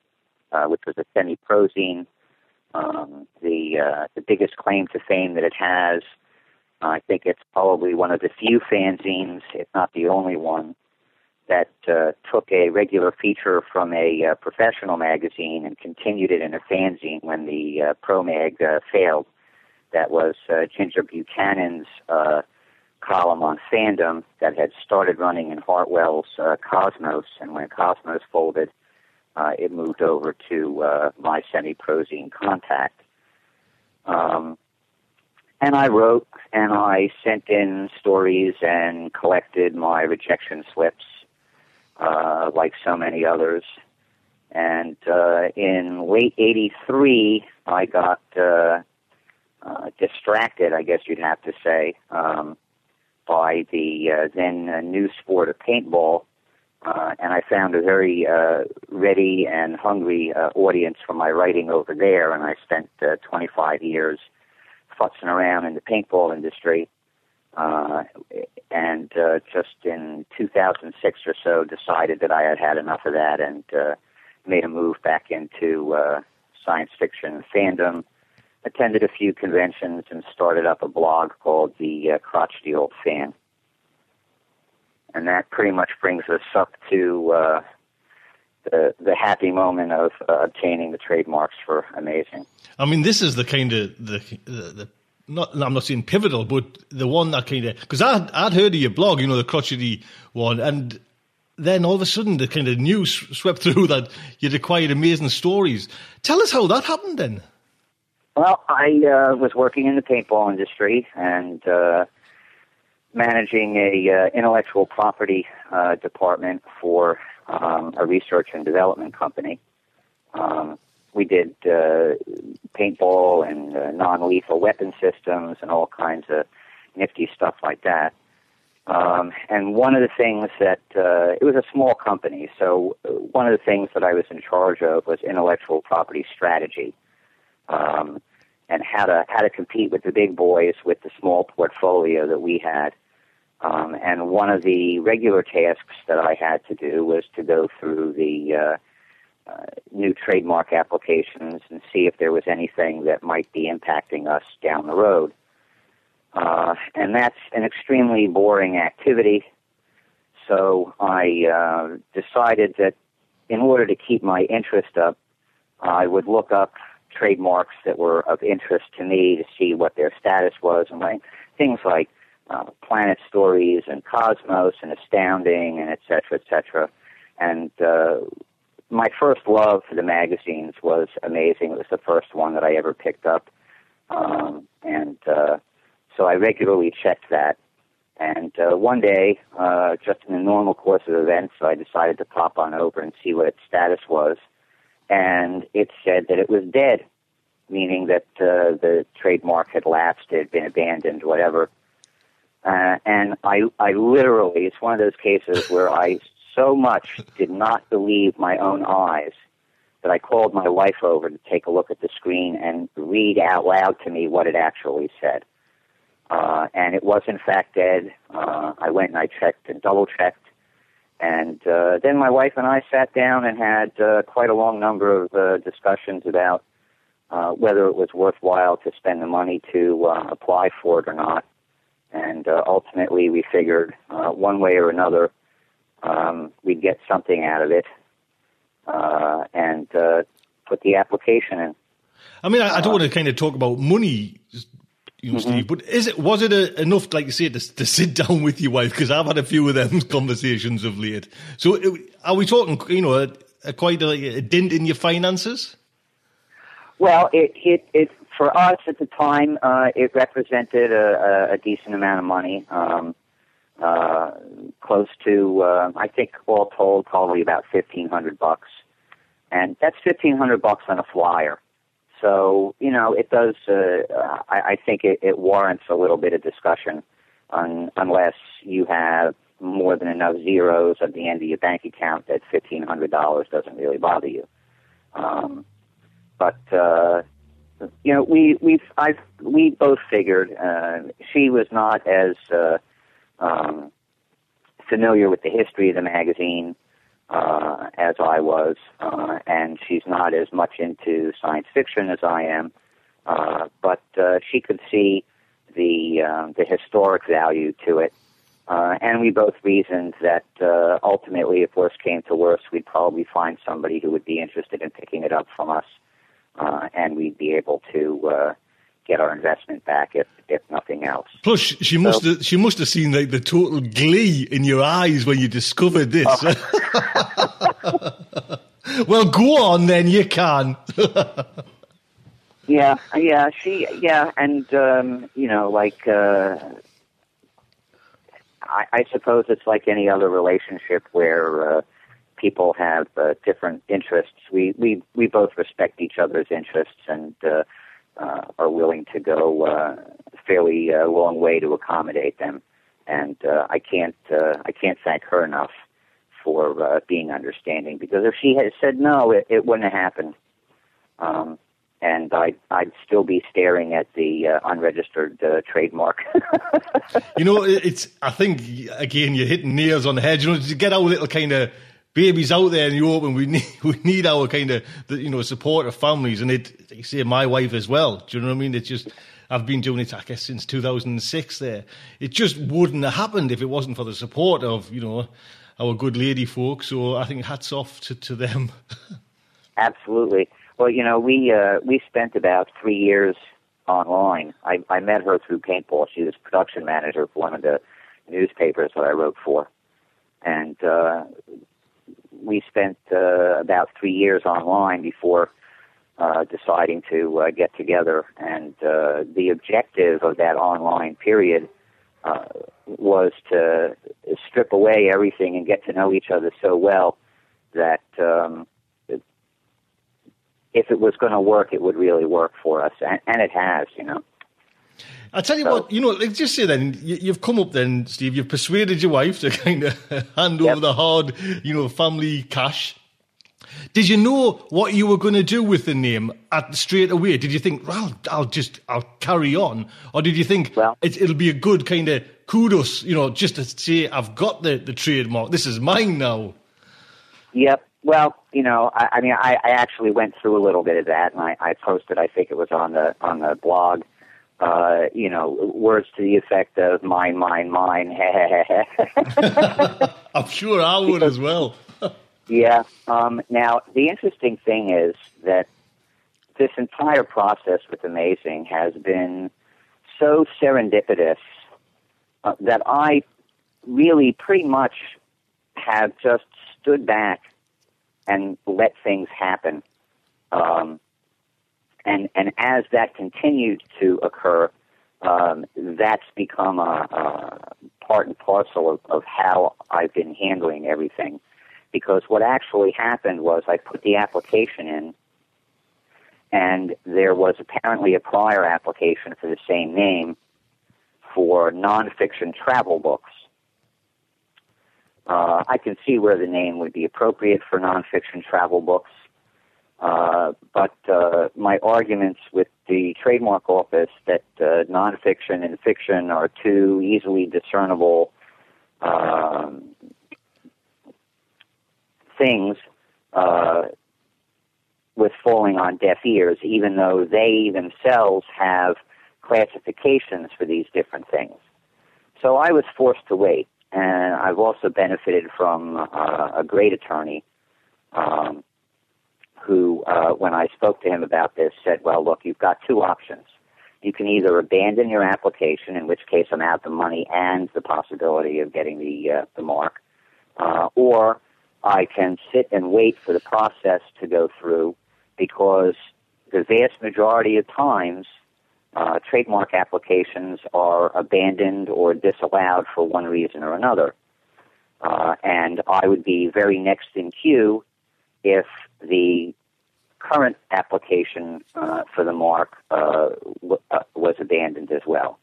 which was a semi-pro zine. The biggest claim to fame that it has, I think it's probably one of the few fanzines, if not the only one, that took a regular feature from a professional magazine and continued it in a fanzine when the pro mag failed. That was Ginger Buchanan's column on fandom that had started running in Hartwell's Cosmos, and when Cosmos folded, it moved over to my semi-pro zine Contact. And I wrote, and I sent in stories and collected my rejection slips, like so many others. And in late '83, I got distracted, I guess you'd have to say, by the then new sport of paintball, and I found a very ready and hungry audience for my writing over there, and I spent 25 years futzing around in the paintball industry, and just in 2006 or so decided that I had had enough of that and made a move back into science fiction fandom. Attended a few conventions and started up a blog called The Crotchety Old Fan. And that pretty much brings us up to the happy moment of obtaining the trademarks for Amazing. I mean, this is the kind of, I'm not saying pivotal, but the one that kind of, because I'd heard of your blog, you know, the crotchety one, and then all of a sudden the kind of news swept through that you'd acquired Amazing Stories. Tell us how that happened then. Well, I was working in the paintball industry and managing a intellectual property department for a research and development company. We did paintball and non-lethal weapon systems and all kinds of nifty stuff like that. And one of the things that it was a small company, so one of the things that I was in charge of was intellectual property strategy. And how to compete with the big boys with the small portfolio that we had. And one of the regular tasks that I had to do was to go through the new trademark applications and see if there was anything that might be impacting us down the road. And that's an extremely boring activity. So I decided that in order to keep my interest up, I would look up trademarks that were of interest to me to see what their status was, and like things like Planet Stories and Cosmos and Astounding and et cetera, and my first love for the magazines was Amazing. It was the first one that I ever picked up, and so I regularly checked that, And one day, just in the normal course of events, I decided to pop on over and see what its status was. And it said that it was dead, meaning that the trademark had lapsed, it had been abandoned, whatever. And I literally, it's one of those cases where I so much did not believe my own eyes that I called my wife over to take a look at the screen and read out loud to me what it actually said. And it was, in fact, dead. I went and I checked and double-checked. And then my wife and I sat down and had quite a long number of discussions about whether it was worthwhile to spend the money to apply for it or not. And ultimately we figured one way or another we'd get something out of it and put the application in. I mean, I don't want to kind of talk about money, you know, Steve, but was it enough, like you say, to sit down with your wife? Because I've had a few of them conversations of late. So are we talking, you know, quite a dent in your finances? Well, it for us at the time, it represented a decent amount of money, close to, I think all told, probably about $1,500. And that's $1,500 on a flyer. So, you know, it does, I think it warrants a little bit of discussion unless you have more than enough zeros at the end of your bank account that $1,500 doesn't really bother you. You know, we both figured, she was not as, familiar with the history of the magazine, as I was, and she's not as much into science fiction as I am, but she could see the historic value to it, and we both reasoned that, ultimately, if worse came to worse, we'd probably find somebody who would be interested in picking it up from us. And we'd be able to get our investment back, if nothing else. Plus, she must have seen like the total glee in your eyes when you discovered this. Oh. Well, go on then, you can. You know, like I suppose it's like any other relationship where. People have different interests. We both respect each other's interests and are willing to go fairly long way to accommodate them. And I can't thank her enough for being understanding, because if she had said no, it wouldn't have happened. And I'd still be staring at the unregistered trademark. You know, I think again you're hitting nails on the head. You know, to get our little kind of babies out there in the open, we need our kind of, you know, support of families, and it, you say, my wife as well. Do you know what I mean? It's just, I've been doing it, I guess, since 2006 there. It just wouldn't have happened if it wasn't for the support of, you know, our good lady folks. So I think hats off to them. Absolutely. Well, you know, we spent about 3 years online. I met her through paintball. She was production manager for one of the newspapers that I wrote for. And, we spent about 3 years online before deciding to get together. And the objective of that online period was to strip away everything and get to know each other so well that if it was going to work, it would really work for us. And it has, you know. I tell you what, you know, let's just say then, you've come up then, Steve, you've persuaded your wife to kind of hand over the hard, you know, family cash. Did you know what you were going to do with the name straight away? Did you think, well, I'll carry on? Or did you think, well, it'll be a good kind of kudos, you know, just to say, I've got the trademark, this is mine now? Yep. Well, you know, I mean, I actually went through a little bit of that, and I posted, I think it was on the blog, you know, words to the effect of mine, I'm sure I would as well. Yeah. Now, the interesting thing is that this entire process with Amazing has been so serendipitous that I really pretty much have just stood back and let things happen. And as that continued to occur, that's become a part and parcel of how I've been handling everything. Because what actually happened was I put the application in, and there was apparently a prior application for the same name for nonfiction travel books. I can see where the name would be appropriate for nonfiction travel books, but my arguments with the trademark office that nonfiction and fiction are two easily discernible things with falling on deaf ears, even though they themselves have classifications for these different things. So I was forced to wait, and I've also benefited from a great attorney who, when I spoke to him about this, said, well, look, you've got two options. You can either abandon your application, in which case I'm out the money and the possibility of getting the mark, or I can sit and wait for the process to go through, because the vast majority of times trademark applications are abandoned or disallowed for one reason or another. And I would be very next in queue if the current application for the mark was abandoned as well.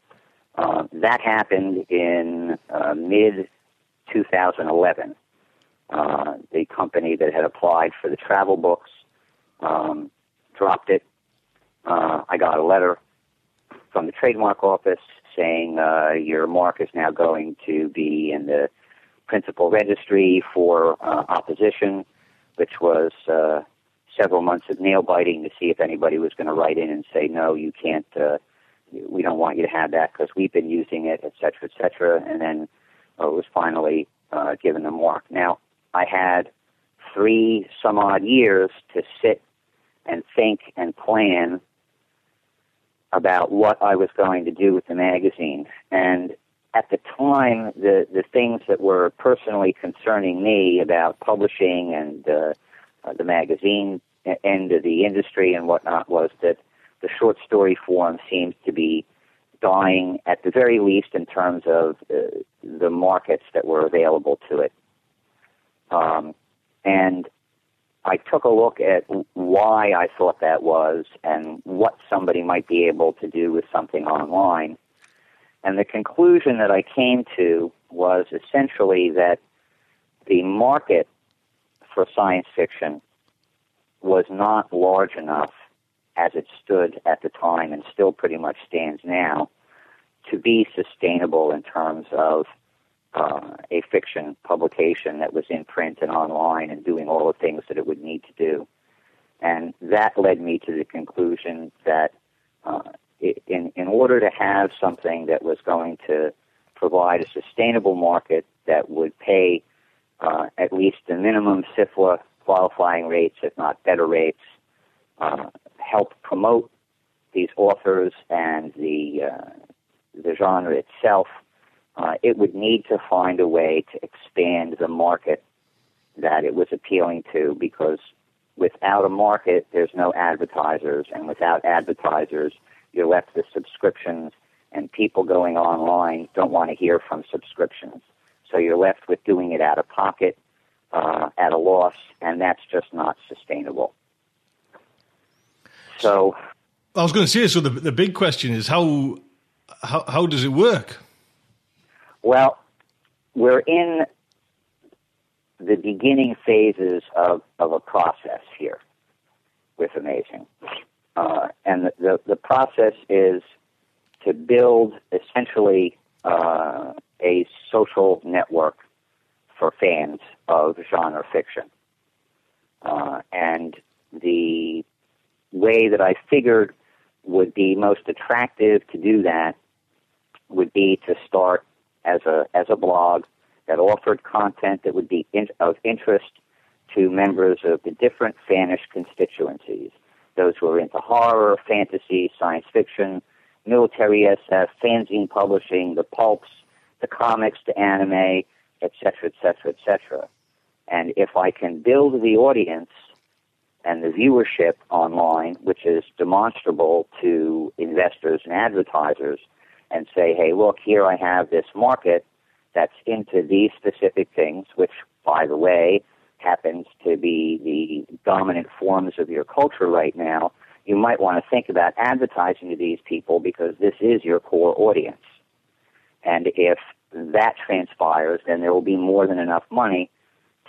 That happened in mid-2011. The company that had applied for the travel books dropped it. I got a letter from the trademark office saying your mark is now going to be in the principal registry for opposition, which was several months of nail-biting to see if anybody was going to write in and say, no, you can't, we don't want you to have that because we've been using it, et cetera, and then it was finally given the mark. Now, I had 3 some odd years to sit and think and plan about what I was going to do with the magazine. And at the time, the things that were personally concerning me about publishing and the magazine end of the industry and whatnot was that the short story form seems to be dying, at the very least, in terms of the markets that were available to it. And I took a look at why I thought that was and what somebody might be able to do with something online. And the conclusion that I came to was essentially that the market for science fiction was not large enough as it stood at the time and still pretty much stands now to be sustainable in terms of a fiction publication that was in print and online and doing all the things that it would need to do. And that led me to the conclusion that in order to have something that was going to provide a sustainable market that would pay at least the minimum CIFLA qualifying rates, if not better rates, help promote these authors and the genre itself, it would need to find a way to expand the market that it was appealing to, because without a market, there's no advertisers, and without advertisers, you're left with subscriptions, and people going online don't want to hear from subscriptions. So you're left with doing it out of pocket, at a loss, and that's just not sustainable. So I was going to say, so the big question is how does it work? Well, we're in the beginning phases of a process here with Amazing. And the process is to build essentially a social network for fans of genre fiction. And the way that I figured would be most attractive to do that would be to start as a blog that offered content that would be of interest to members of the different fanish constituencies, those who are into horror, fantasy, science fiction, military SF, fanzine publishing, the pulps, the comics, the anime, et cetera, et cetera, et cetera. And if I can build the audience and the viewership online, which is demonstrable to investors and advertisers, and say, hey, look, here I have this market that's into these specific things, which, by the way, happens to be the dominant forms of your culture right now, you might want to think about advertising to these people because this is your core audience. And if that transpires, then there will be more than enough money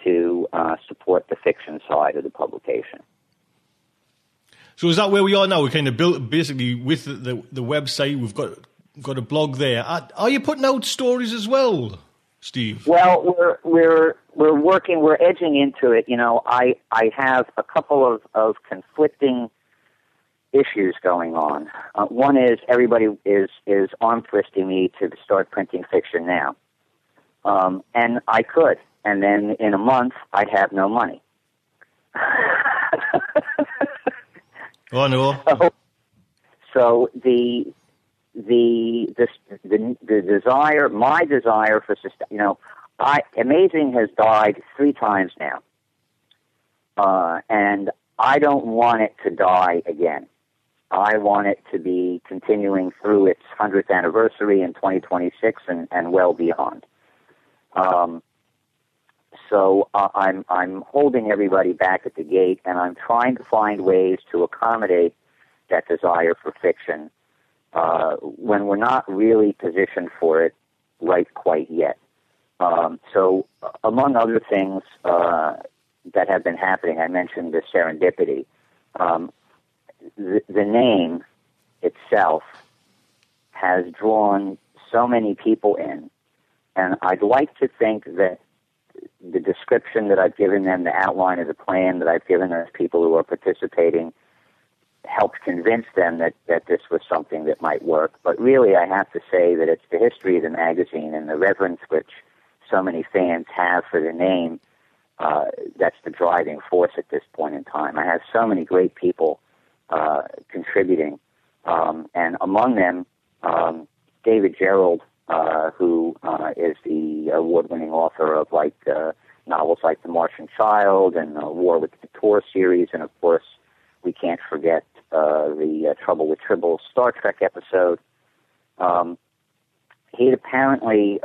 to support the fiction side of the publication. So is that where we are now? We're kind of built basically with the website. We've got a blog there. Are you putting out stories as well, Steve? Well, we're working. We're edging into it. You know, I have a couple of conflicting issues going on. One is everybody is arm twisting me to start printing fiction now, and I could. And then in a month, I'd have no money. Oh no! So the desire, my desire for Amazing has died 3 times now, and I don't want it to die again. I want it to be continuing through its 100th anniversary in 2026 and well beyond. So I'm holding everybody back at the gate, and I'm trying to find ways to accommodate that desire for fiction when we're not really positioned for it right quite yet. So among other things that have been happening, I mentioned the serendipity. The name itself has drawn so many people in, and I'd like to think that the description that I've given them, the outline of the plan that I've given those people who are participating, helped convince them that this was something that might work. But really, I have to say that it's the history of the magazine and the reverence which so many fans have for the name that's the driving force at this point in time. I have so many great people contributing, and among them, David Gerald, who is the award-winning author of novels like The Martian Child and War with the Tour series, and of course we can't forget the Trouble with Tribbles Star Trek episode. He'd apparently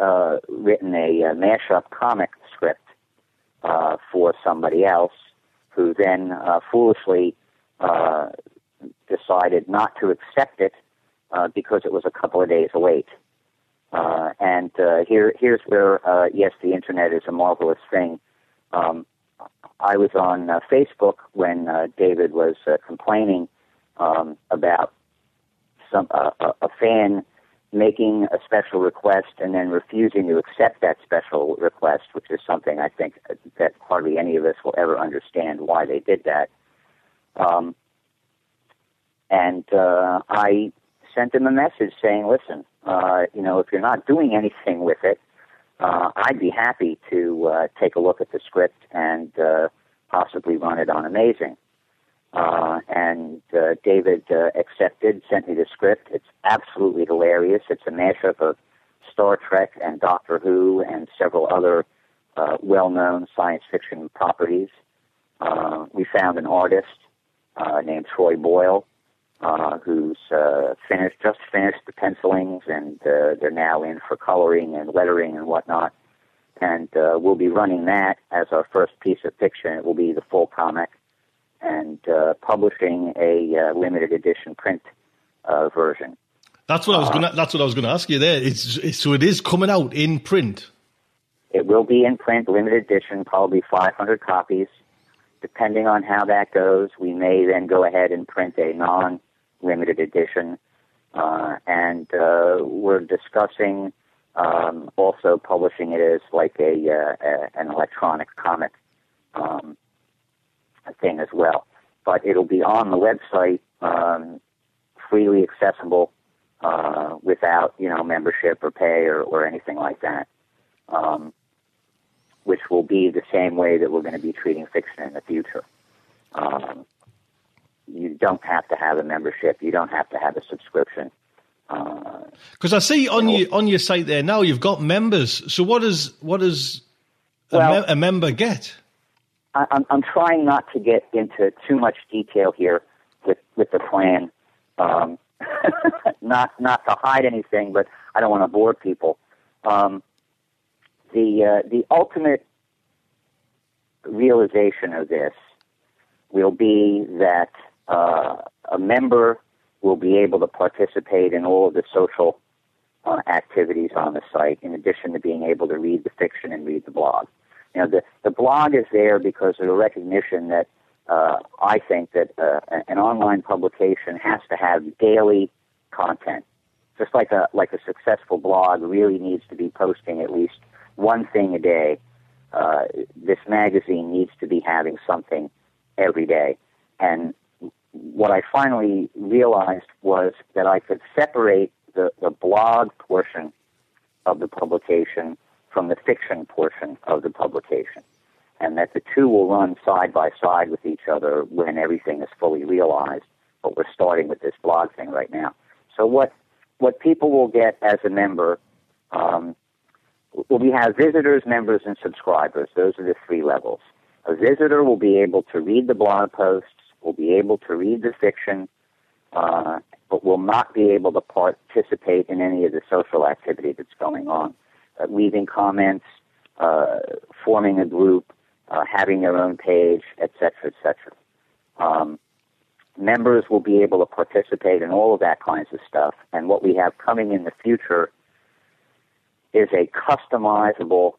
written a mashup comic script for somebody else, who then foolishly decided not to accept it because it was a couple of days late. And here's where, yes, the Internet is a marvelous thing. I was on Facebook when David was complaining about a fan making a special request and then refusing to accept that special request, which is something I think that hardly any of us will ever understand why they did that. And I sent him a message saying, listen, if you're not doing anything with it, I'd be happy to take a look at the script and possibly run it on Amazing. And David accepted, sent me the script. It's absolutely hilarious. It's a mashup of Star Trek and Doctor Who and several other well-known science fiction properties. We found an artist named Troy Boyle, who's just finished the pencilings, and they're now in for coloring and lettering and whatnot. And we'll be running that as our first piece of fiction. It will be the full comic, and publishing a limited edition print version. That's what I was going to ask you there. So it is coming out in print. It will be in print, limited edition, probably 500 copies. Depending on how that goes, we may then go ahead and print a non-limited edition, and we're discussing also publishing it as like an electronic comic thing as well. But it'll be on the website, freely accessible, without membership or pay or anything like that. Which will be the same way that we're going to be treating fiction in the future. You don't have to have a membership. You don't have to have a subscription. Because I see on your site there now you've got members. So what does a member get? I'm trying not to get into too much detail here with the plan, not to hide anything, but I don't want to bore people. the ultimate realization of this will be that a member will be able to participate in all of the social activities on the site, in addition to being able to read the fiction and read the blog. You know, the blog is there because of the recognition that I think that an online publication has to have daily content. Just like a successful blog really needs to be posting at least one thing a day, this magazine needs to be having something every day. And what I finally realized was that I could separate the blog portion of the publication from the fiction portion of the publication, and that the two will run side by side with each other when everything is fully realized, but we're starting with this blog thing right now. So what people will get as a member, we have visitors, members, and subscribers. Those are the three levels. A visitor will be able to read the blog posts, will be able to read the fiction, but will not be able to participate in any of the social activity that's going on, leaving comments, forming a group, having their own page, etc., etc. Members will be able to participate in all of that kinds of stuff, and what we have coming in the future is a customizable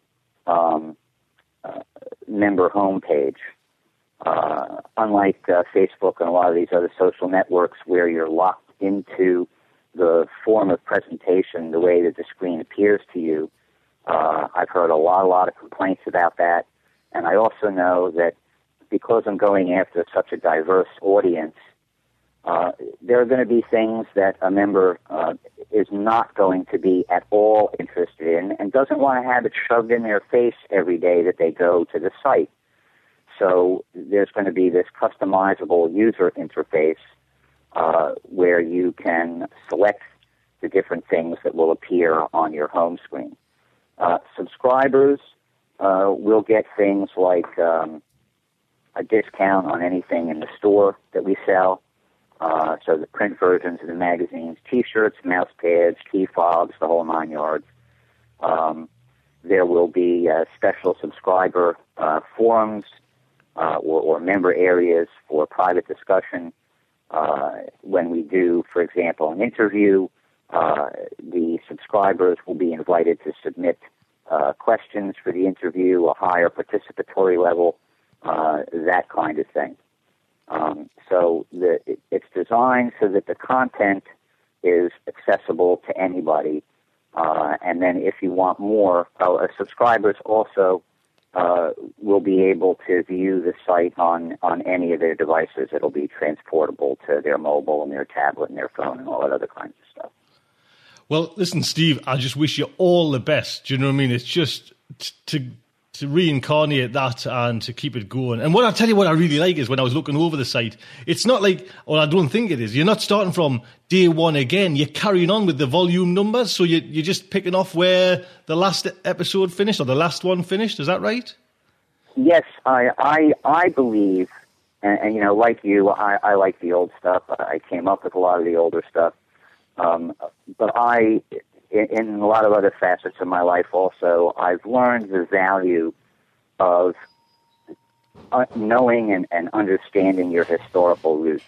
member homepage. Unlike Facebook and a lot of these other social networks where you're locked into the form of presentation, the way that the screen appears to you, I've heard a lot of complaints about that. And I also know that because I'm going after such a diverse audience, there are going to be things that a member is not going to be at all interested in and doesn't want to have it shoved in their face every day that they go to the site. So there's going to be this customizable user interface where you can select the different things that will appear on your home screen. Subscribers will get things like a discount on anything in the store that we sell, so the print versions of the magazines, T-shirts, mouse pads, key fobs, the whole nine yards. There will be special subscriber forums, or member areas for private discussion. When we do, for example, an interview, the subscribers will be invited to submit questions for the interview, a higher participatory level, that kind of thing. So it's designed so that the content is accessible to anybody. And then if you want more, subscribers also will be able to view the site on any of their devices. It'll be transportable to their mobile and their tablet and their phone and all that other kinds of stuff. Well, listen, Steve, I just wish you all the best. Do you know what I mean? It's just to reincarnate that and to keep it going. And what I'll tell you what I really like is when I was looking over the site, it's not like, well, I don't think it is. You're not starting from day one again. You're carrying on with the volume numbers. So you're just picking off where the last episode finished or the last one finished. Is that right? Yes, I believe, and you know, like you, I like the old stuff. I came up with a lot of the older stuff. But in a lot of other facets of my life also, I've learned the value of knowing and understanding your historical roots.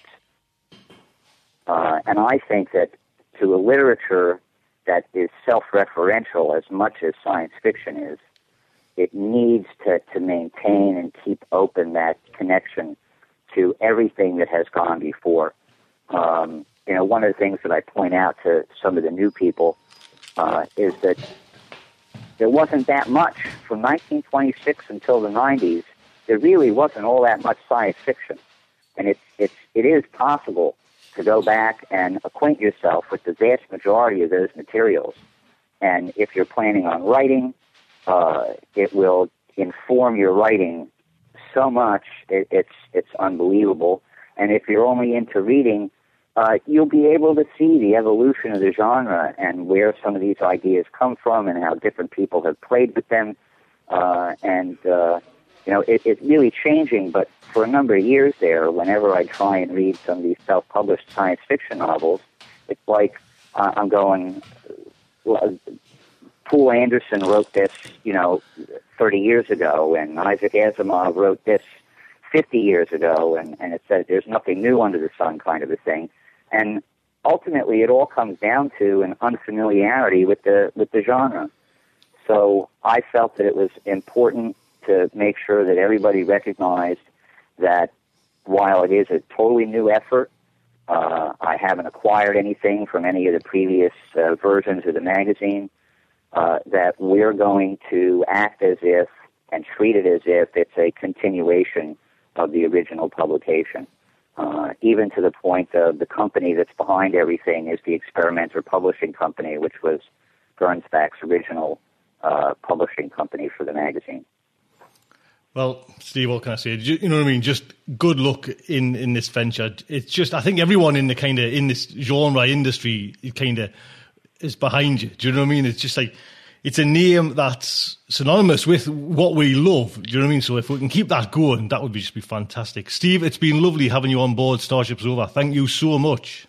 And I think that to a literature that is self-referential as much as science fiction is, it needs to maintain and keep open that connection to everything that has gone before. You know, one of the things that I point out to some of the new people is that there wasn't that much from 1926 until the 90s. There really wasn't all that much science fiction, and it is possible to go back and acquaint yourself with the vast majority of those materials. And if you're planning on writing, it will inform your writing so much it's unbelievable. And if you're only into reading, you'll be able to see the evolution of the genre and where some of these ideas come from and how different people have played with them. You know, it's really changing, but for a number of years there, whenever I try and read some of these self-published science fiction novels, it's like I'm going, well, Poole Anderson wrote this, 30 years ago, and Isaac Asimov wrote this 50 years ago, and it says there's nothing new under the sun kind of a thing. And ultimately, it all comes down to an unfamiliarity with the genre. So I felt that it was important to make sure that everybody recognized that while it is a totally new effort, I haven't acquired anything from any of the previous versions of the magazine, that we're going to act as if and treat it as if it's a continuation of the original publication, even to the point of the company that's behind everything is the Experimenter Publishing Company, which was Gernsback's original publishing company for the magazine. Well, Steve, what can I say? You know what I mean? Just good luck in this venture. It's just, I think everyone in the kind of, in this genre industry, it kind of is behind you. Do you know what I mean? It's just like, it's a name that's synonymous with what we love. Do you know what I mean? So if we can keep that going, that would be just be fantastic. Steve, it's been lovely having you on board Starship Sofa. Thank you so much.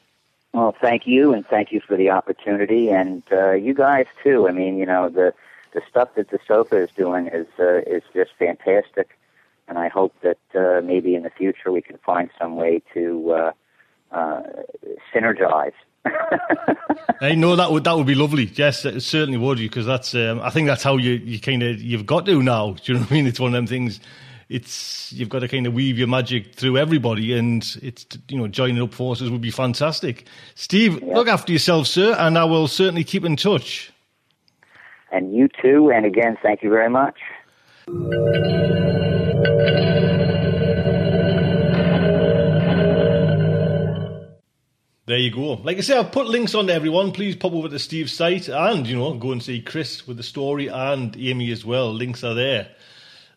Well, thank you, and thank you for the opportunity. And you guys, too. I mean, the stuff that the sofa is doing is just fantastic, and I hope that maybe in the future we can find some way to synergize. I know that would be lovely. Yes, it certainly would, because that's I think that's how you kind of, you've got to now. Do you know what I mean? It's one of them things. It's, you've got to kind of weave your magic through everybody, and it's, joining up forces would be fantastic. Steve, yeah. Look after yourself, sir, and I will certainly keep in touch. And you too, and again, thank you very much. There you go. Like I said, I've put links on to everyone. Please pop over to Steve's site and, go and see Chris with the story, and Amy as well. Links are there.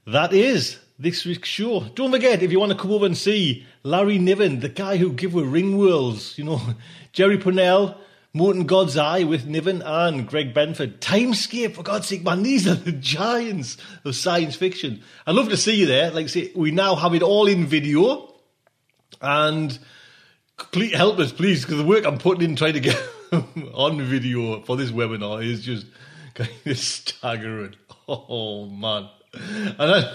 That is this week's show. Don't forget, if you want to come over and see Larry Niven, the guy who gave away Ringworlds, Jerry Pournell, Morton God's Eye with Niven, and Greg Benford. Timescape, for God's sake, man, these are the giants of science fiction. I'd love to see you there. Like I say, we now have it all in video. And help us, please, because the work I'm putting in trying to get on video for this webinar is just kind of staggering. Oh, man. And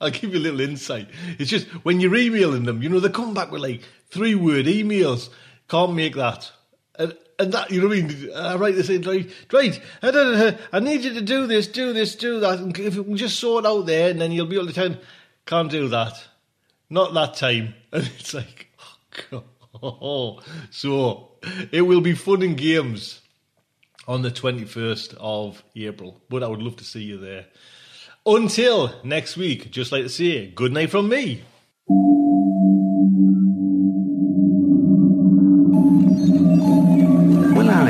I'll give you a little insight. It's just, when you're emailing them, they come back with, like, 3-word emails. Can't make that. And that, I write this in, right, I need you to do this, do that, and if you can just sort out there, and then you'll be able to tell, can't do that, not that time. And it's like, oh, God. So it will be fun and games on the 21st of April, but I would love to see you there. Until next week, just like to say, good night from me.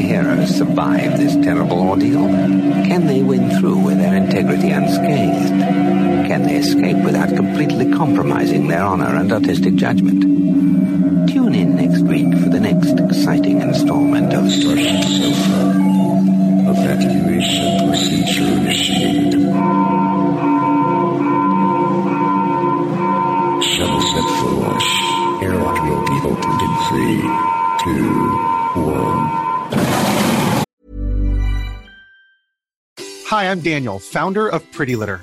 Heroes survive this terrible ordeal? Can they win through with their integrity unscathed? Can they escape without completely compromising their honor and artistic judgment? Tune in next week for the next exciting installment of Starship Sofa. Evacuation procedure initiated. Shuttle set for launch. Airlock will be opened in 3, 2, 1. Hi, I'm Daniel, founder of Pretty Litter.